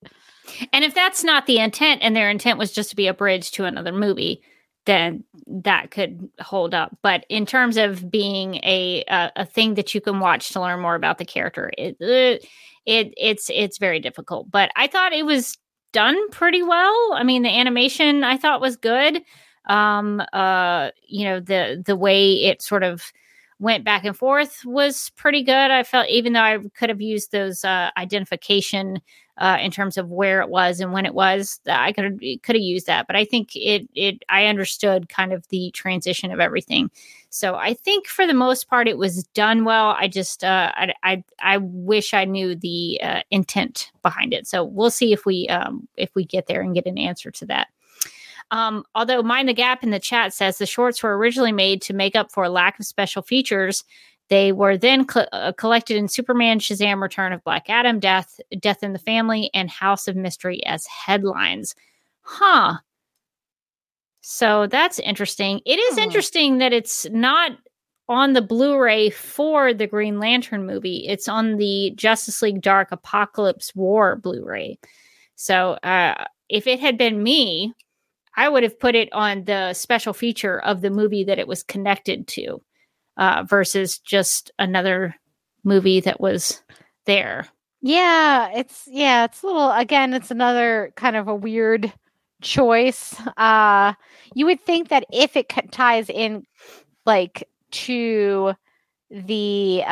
And if that's not the intent, and their intent was just to be a bridge to another movie, then that could hold up. But in terms of being a thing that you can watch to learn more about the character, it's very difficult. But I thought it was done pretty well. I mean, the animation I thought was good. The way it sort of went back and forth was pretty good. I felt, even though I could have used those identification in terms of where it was and when it was, I could have used that, but I think I understood kind of the transition of everything. So I think for the most part it was done well. I just I wish I knew the intent behind it. So we'll see if we get there and get an answer to that. Although Mind the Gap in the chat says the shorts were originally made to make up for a lack of special features. They were then collected in Superman, Shazam, Return of Black Adam, Death in the Family, and House of Mystery as headlines. Huh. So that's interesting. It is interesting that it's not on the Blu-ray for the Green Lantern movie. It's on the Justice League Dark Apocalypse War Blu-ray. So if it had been me, I would have put it on the special feature of the movie that it was connected to. Versus just another movie that was there. It's a little, again, it's another kind of a weird choice. You would think that if it ties in like to the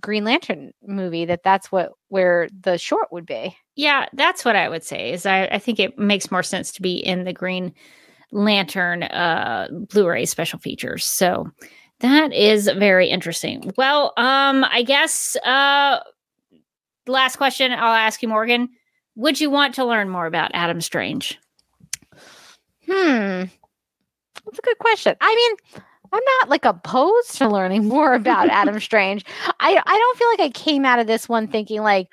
Green Lantern movie, that's where the short would be. Yeah, that's what I would say. I think it makes more sense to be in the Green Lantern Blu-ray special features. So that is very interesting. Well, I guess last question I'll ask you, Morgan. Would you want to learn more about Adam Strange? That's a good question. I mean, I'm not like opposed to learning more about Adam Strange. I don't feel like I came out of this one thinking like,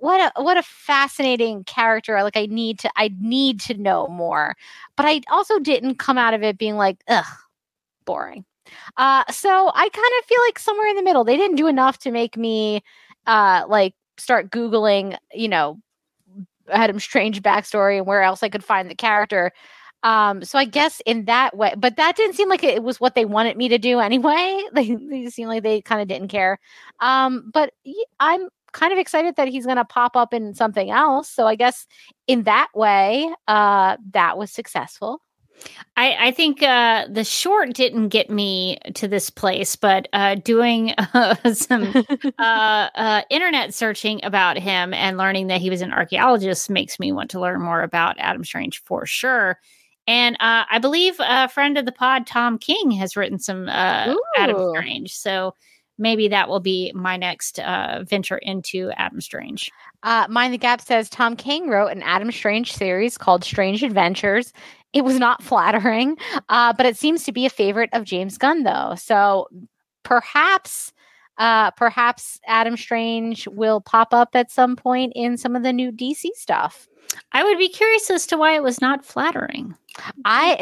what a fascinating character. Like I need to know more, but I also didn't come out of it being like, ugh, boring. So I kind of feel like somewhere in the middle. They didn't do enough to make me like start Googling, Adam Strange backstory and where else I could find the character. So I guess in that way, but that didn't seem like it was what they wanted me to do anyway. They seemed like they kind of didn't care. But I'm kind of excited that he's going to pop up in something else. So I guess in that way, that was successful. I think the short didn't get me to this place, but doing some internet searching about him and learning that he was an archaeologist makes me want to learn more about Adam Strange for sure. And I believe a friend of the pod, Tom King, has written some Adam Strange. So maybe that will be my next venture into Adam Strange. Mind the Gap says, Tom King wrote an Adam Strange series called Strange Adventures. It was not flattering, but it seems to be a favorite of James Gunn, though. So perhaps Adam Strange will pop up at some point in some of the new DC stuff. I would be curious as to why it was not flattering. I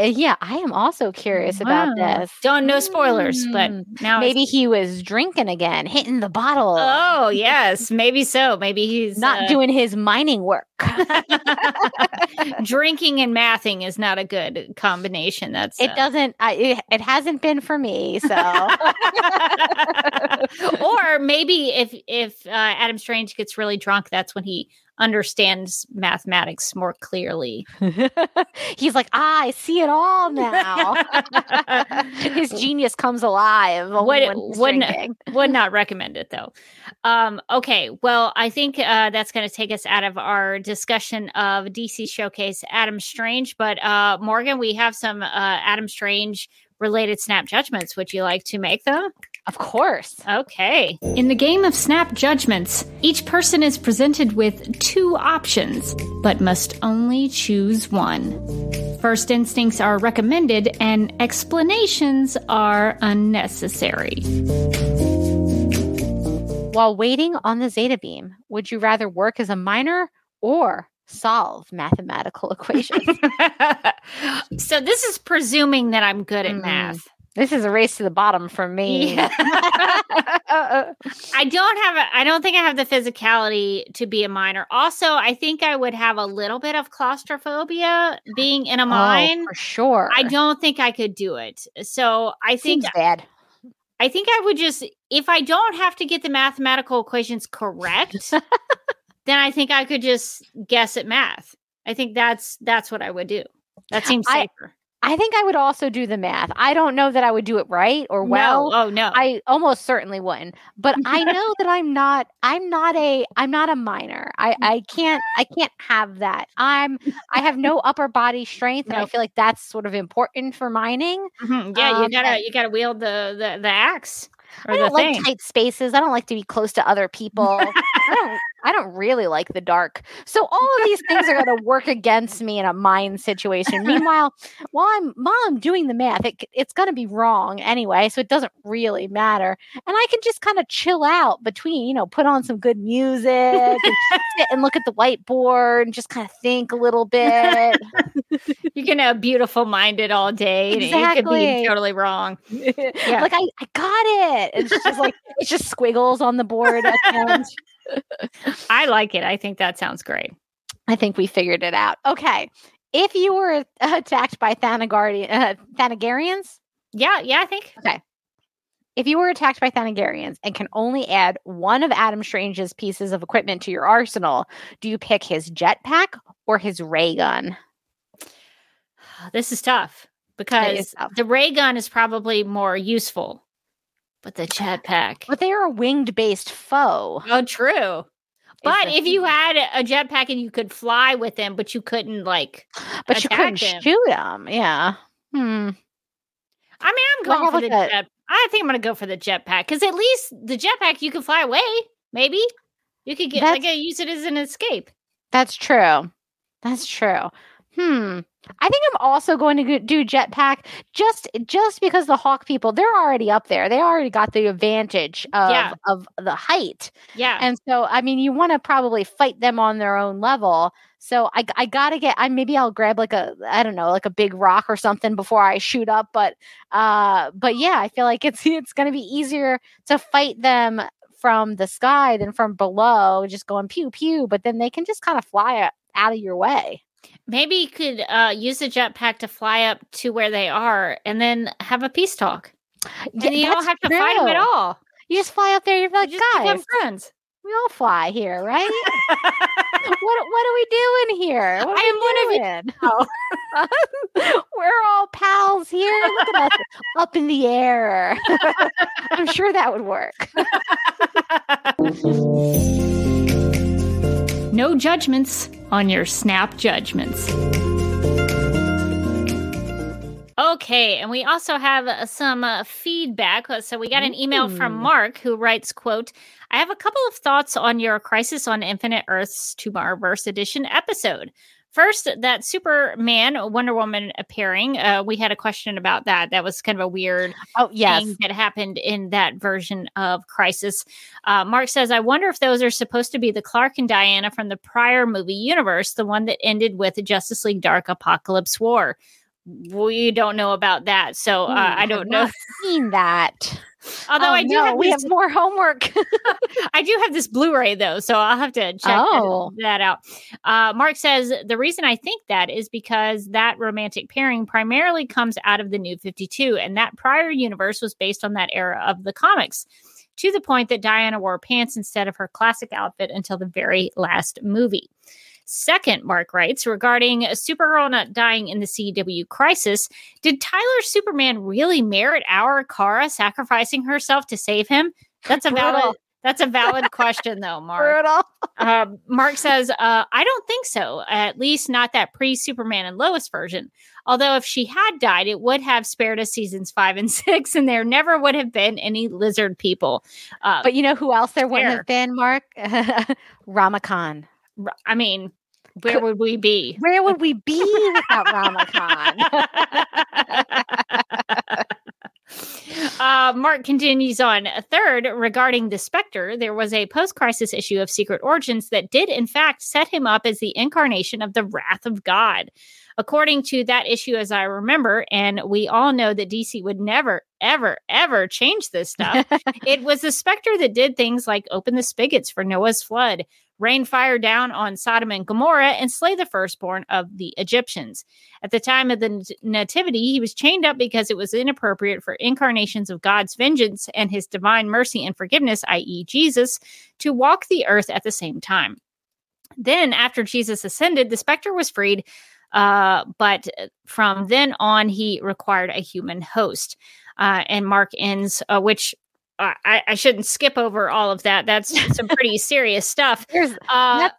am also curious about this. Don't know spoilers, but now maybe he was drinking again, hitting the bottle. Oh yes, maybe so. Maybe he's not doing his mining work. Drinking and mathing is not a good combination. That's it doesn't. It hasn't been for me. So, or maybe if Adam Strange gets really drunk, that's when he understands mathematics more clearly. He's like, I see it all now. His genius comes alive. Would not recommend it though. Okay. Well, I think that's going to take us out of our discussion of DC Showcase Adam Strange, but Morgan, we have some Adam Strange related snap judgments. Would you like to make them? Of course. Okay. In the game of snap judgments, each person is presented with two options, but must only choose one. First instincts are recommended and explanations are unnecessary. While waiting on the Zeta Beam, would you rather work as a miner or solve mathematical equations? So this is presuming that I'm good at math. This is a race to the bottom for me. Yeah. I don't think I have the physicality to be a miner. Also, I think I would have a little bit of claustrophobia being in a mine. Oh, for sure. I don't think I could do it. So I think bad. I think I would just, if I don't have to get the mathematical equations correct, then I think I could just guess at math. I think that's what I would do. That seems safer. I think I would also do the math. I don't know that I would do it right or well. No. Oh no. I almost certainly wouldn't. But I know that I'm not a miner. I can't have that. I have no upper body strength, and I feel like that's sort of important for mining. Mm-hmm. Yeah, you gotta wield the axe. I don't like tight spaces. I don't like to be close to other people. I don't really like the dark. So all of these things are going to work against me in a mine situation. Meanwhile, while I'm doing the math, it's going to be wrong anyway, so it doesn't really matter. And I can just kind of chill out between, put on some good music and sit and look at the whiteboard and just kind of think a little bit. You're going to have beautiful minded all day. Exactly. You could be totally wrong. Yeah. Like, I got it. It's just squiggles on the board. I like it. I think that sounds great. I think we figured it out. Okay. If you were attacked by Thanagarians. Yeah, I think. Okay. If you were attacked by Thanagarians and can only add one of Adam Strange's pieces of equipment to your arsenal, do you pick his jetpack or his ray gun? This is tough because the ray gun is probably more useful. But the jetpack. But they are a winged-based foe. Oh, true. But if you had a jetpack and you could fly with them, but you couldn't, shoot them. Yeah. I mean, I think I'm going to go for the jetpack. Because at least the jetpack, you can fly away. Maybe. You could use it as an escape. That's true. I think I'm also going to do jetpack just because the Hawk people, they're already up there. They already got the advantage of the height. Yeah. And so, I mean, you want to probably fight them on their own level. So I got to maybe I'll grab like a big rock or something before I shoot up. But yeah, I feel like it's going to be easier to fight them from the sky than from below, just going pew pew. But then they can just kind of fly out of your way. Maybe you could use the jetpack to fly up to where they are and then have a peace talk. Yeah, and you don't have to fight them at all. You just fly up there. You're like, guys, friends. We all fly here, right? What are we doing here? We're all pals here. Look at us up in the air. I'm sure that would work. No judgments on your snap judgments. Okay, and we also have some feedback. So we got an email from Mark who writes, quote, I have a couple of thoughts on your Crisis on Infinite Earths Tomorrowverse Edition episode. First, that Superman, Wonder Woman appearing. We had a question about that. That was kind of a weird thing that happened in that version of Crisis. Mark says, I wonder if those are supposed to be the Clark and Diana from the prior movie universe, the one that ended with Justice League Dark Apocalypse War. We don't know about that, so I don't know. I've seen that. Although we have more homework. I do have this Blu-ray though, so I'll have to check that out. Mark says the reason I think that is because that romantic pairing primarily comes out of the New 52, and that prior universe was based on that era of the comics. To the point that Diana wore pants instead of her classic outfit until the very last movie. Second, Mark writes, regarding Supergirl not dying in the CW Crisis, did Tyler Superman really merit our Kara sacrificing herself to save him? That's a valid question, though, Mark. Mark says, I don't think so, at least not that pre-Superman and Lois version. Although if she had died, it would have spared us seasons 5 and 6, and there never would have been any lizard people. But you know who else there wouldn't have been, Mark? Ramakan. I mean, Where would we be? Where would we be without Ramakan? Mark continues on. Third, regarding the Spectre, there was a post-crisis issue of Secret Origins that did, in fact, set him up as the incarnation of the wrath of God. According to that issue, as I remember, and we all know that DC would never, ever, ever change this stuff, it was the Spectre that did things like open the spigots for Noah's flood, rain fire down on Sodom and Gomorrah, and slay the firstborn of the Egyptians. At the time of the Nativity, he was chained up because it was inappropriate for incarnations of God's vengeance and his divine mercy and forgiveness, i.e. Jesus, to walk the earth at the same time. Then, after Jesus ascended, the Spectre was freed, but from then on, he required a human host. And Mark ends, which... I shouldn't skip over all of that. That's some pretty serious stuff. That's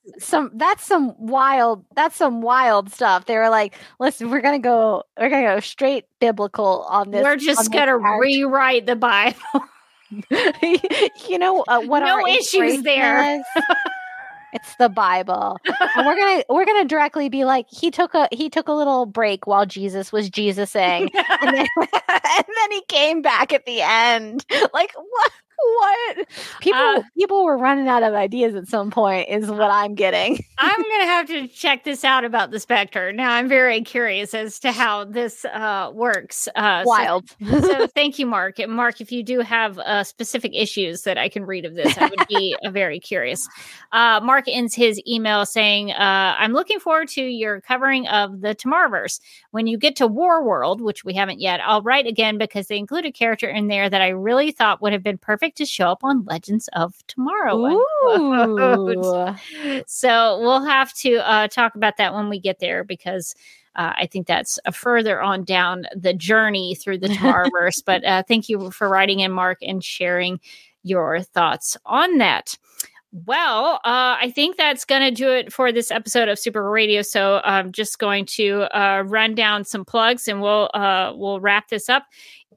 some wild stuff. They were like, listen, we're gonna go straight biblical on this. We're just gonna rewrite the Bible. You know what? No issues there. It's the Bible. And we're gonna directly be like, he took a little break while Jesus was Jesusing. And then he came back at the end. Like what? People were running out of ideas at some point is what I'm getting. I'm gonna have to check this out about the Spectre. Now I'm very curious as to how this works. Wild. So thank you, Mark. And Mark, if you do have specific issues that I can read of this, I would be very curious. Mark ends his email saying, I'm looking forward to your covering of the Tomorrowverse. When you get to War World, which we haven't yet, I'll write again because they include a character in there that I really thought would have been perfect to show up on Legends of Tomorrow. So we'll have to talk about that when we get there because I think that's further on down the journey through the Tomorrowverse. But thank you for writing in, Mark, and sharing your thoughts on that. Well, I think that's going to do it for this episode of Supergirl Radio. So I'm just going to run down some plugs and we'll wrap this up.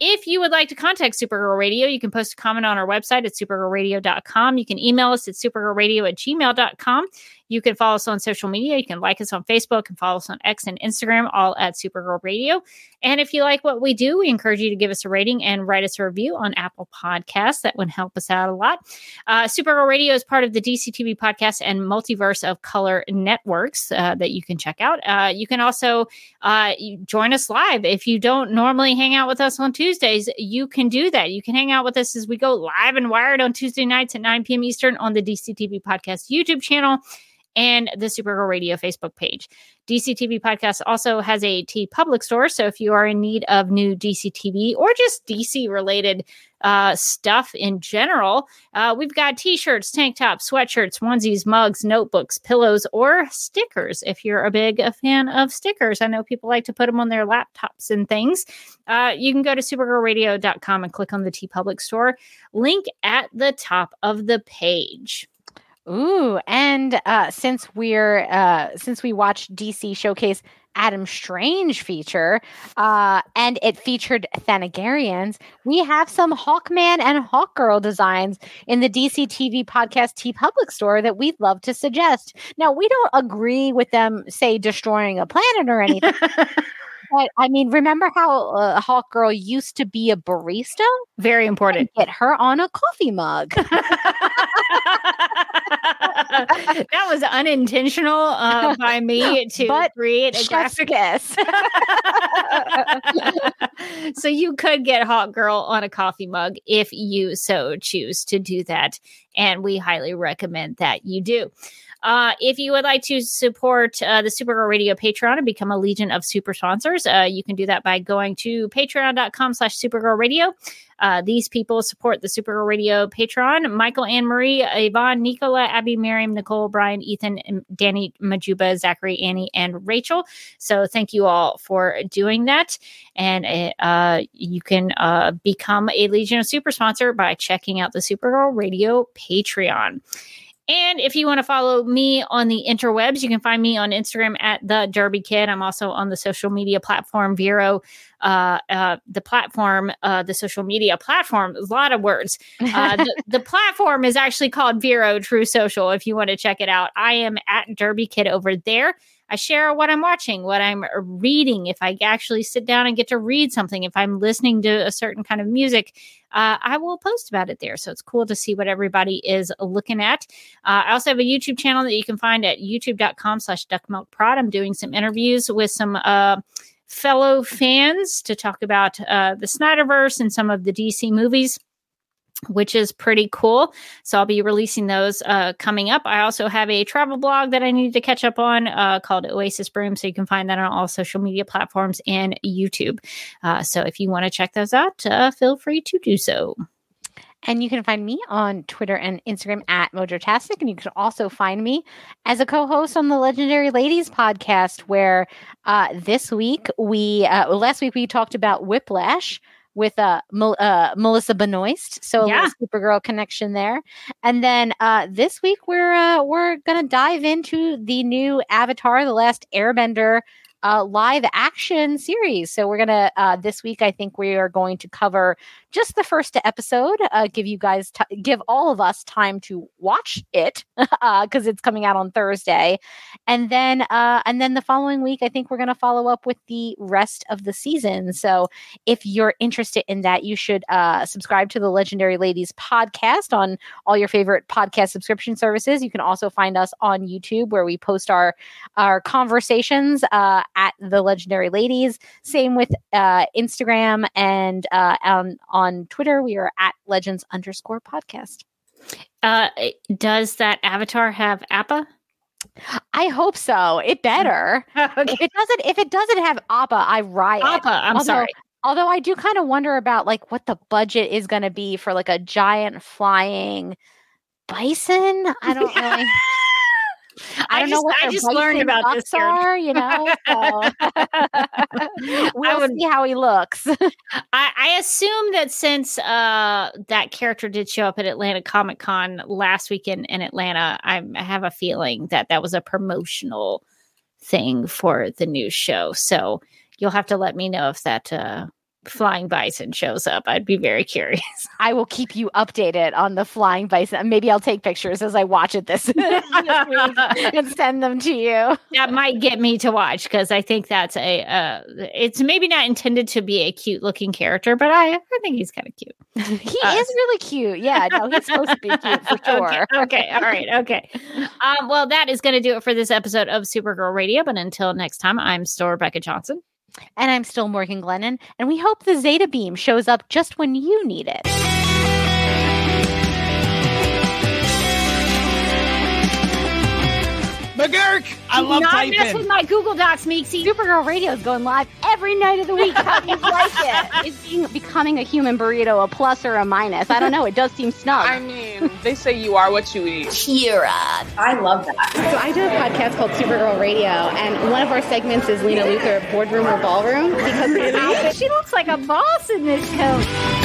If you would like to contact Supergirl Radio, you can post a comment on our website at supergirlradio.com. You can email us at supergirlradio@gmail.com. You can follow us on social media. You can like us on Facebook and follow us on X and Instagram, all at Supergirl Radio. And if you like what we do, we encourage you to give us a rating and write us a review on Apple Podcasts. That would help us out a lot. Supergirl Radio is part of the DC TV Podcast and Multiverse of Color networks that you can check out. You can also join us live. If you don't normally hang out with us on Tuesdays, you can do that. You can hang out with us as we go live and wired on Tuesday nights at 9 p.m. Eastern on the DC TV Podcast YouTube channel and the Supergirl Radio Facebook page. DC TV Podcast also has a T Public Store, so if you are in need of new DC TV or just DC-related stuff in general, we've got T-shirts, tank tops, sweatshirts, onesies, mugs, notebooks, pillows, or stickers if you're a big fan of stickers. I know people like to put them on their laptops and things. You can go to supergirlradio.com and click on the T Public Store link at the top of the page. Ooh, and since we watched DC Showcase Adam Strange feature, and it featured Thanagarians, we have some Hawkman and Hawkgirl designs in the DC TV Podcast T Public Store that we'd love to suggest. Now, we don't agree with them, say, destroying a planet or anything. But, I mean, remember how Hawkgirl used to be a barista? Very important. Get her on a coffee mug. That was unintentional by me to create a graphic. So you could get Hawkgirl on a coffee mug if you so choose to do that. And we highly recommend that you do. If you would like to support the Supergirl Radio Patreon and become a Legion of Super Sponsors, you can do that by going to patreon.com/Supergirl Radio. These people support the Supergirl Radio Patreon. Michael, Anne Marie, Yvonne, Nicola, Abby, Miriam, Nicole, Brian, Ethan, Danny, Majuba, Zachary, Annie, and Rachel. So thank you all for doing that. And you can become a Legion of Super Sponsor by checking out the Supergirl Radio Patreon. And if you want to follow me on the interwebs, you can find me on Instagram at The Derby Kid. I'm also on the social media platform, Vero. The social media platform, a lot of words. The platform is actually called Vero True Social. If you want to check it out, I am at Derby Kid over there. I share what I'm watching, what I'm reading. If I actually sit down and get to read something, if I'm listening to a certain kind of music, I will post about it there. So it's cool to see what everybody is looking at. I also have a YouTube channel that you can find at youtube.com/duckmilkprod. I'm doing some interviews with some fellow fans to talk about the Snyderverse and some of the DC movies, which is pretty cool. So I'll be releasing those coming up. I also have a travel blog that I need to catch up on called Oasis Broom. So you can find that on all social media platforms and YouTube. So if you want to check those out, feel free to do so. And you can find me on Twitter and Instagram at Mojotastic. And you can also find me as a co-host on the Legendary Ladies podcast, where last week we talked about Whiplash with Melissa Benoist. So yeah, a little Supergirl connection there. And then this week we're going to dive into the new Avatar, The Last Airbender live action series. So we're going to, this week, I think we are going to cover just the first episode, give all of us time to watch it, cause it's coming out on Thursday. And then the following week, I think we're going to follow up with the rest of the season. So if you're interested in that, you should, subscribe to the Legendary Ladies podcast on all your favorite podcast subscription services. You can also find us on YouTube, where we post our conversations, at the Legendary Ladies. Same with Instagram and on Twitter, we are at Legends_podcast. Does that Avatar have Appa? I hope so. It better. Okay. If it doesn't have Appa, I riot. Appa, sorry. Although I do kind of wonder about like what the budget is going to be for like a giant flying bison. I don't really. I don't know what I just learned about this are, you know. So. We'll see how he looks. I assume that since that character did show up at Atlanta Comic Con last weekend in Atlanta, I have a feeling that was a promotional thing for the new show. So you'll have to let me know if that flying bison shows up. I'd be very curious. I will keep you updated on the flying bison. Maybe I'll take pictures as I watch it this week and send them to you. That might get me to watch, because I think that's it's maybe not intended to be a cute looking character, but I think he's kind of cute. He is really cute. Yeah, no, he's supposed to be cute for sure. Okay. All right. Okay. Well, that is going to do it for this episode of Supergirl Radio. But until next time, I'm still Rebecca Johnson. And I'm still Morgan Glennon, and we hope the Zeta Beam shows up just when you need it. McGurk! I love typing. Not mess with my Google Docs, Meeksy. Supergirl Radio is going live every night of the week. How do you like it? Is becoming a human burrito a plus or a minus? I don't know. It does seem snug. I mean, they say you are what you eat. Kira. I love that. So I do a podcast called Supergirl Radio, and one of our segments is Lena Luthor, boardroom or ballroom, because really? She looks like a boss in this coat.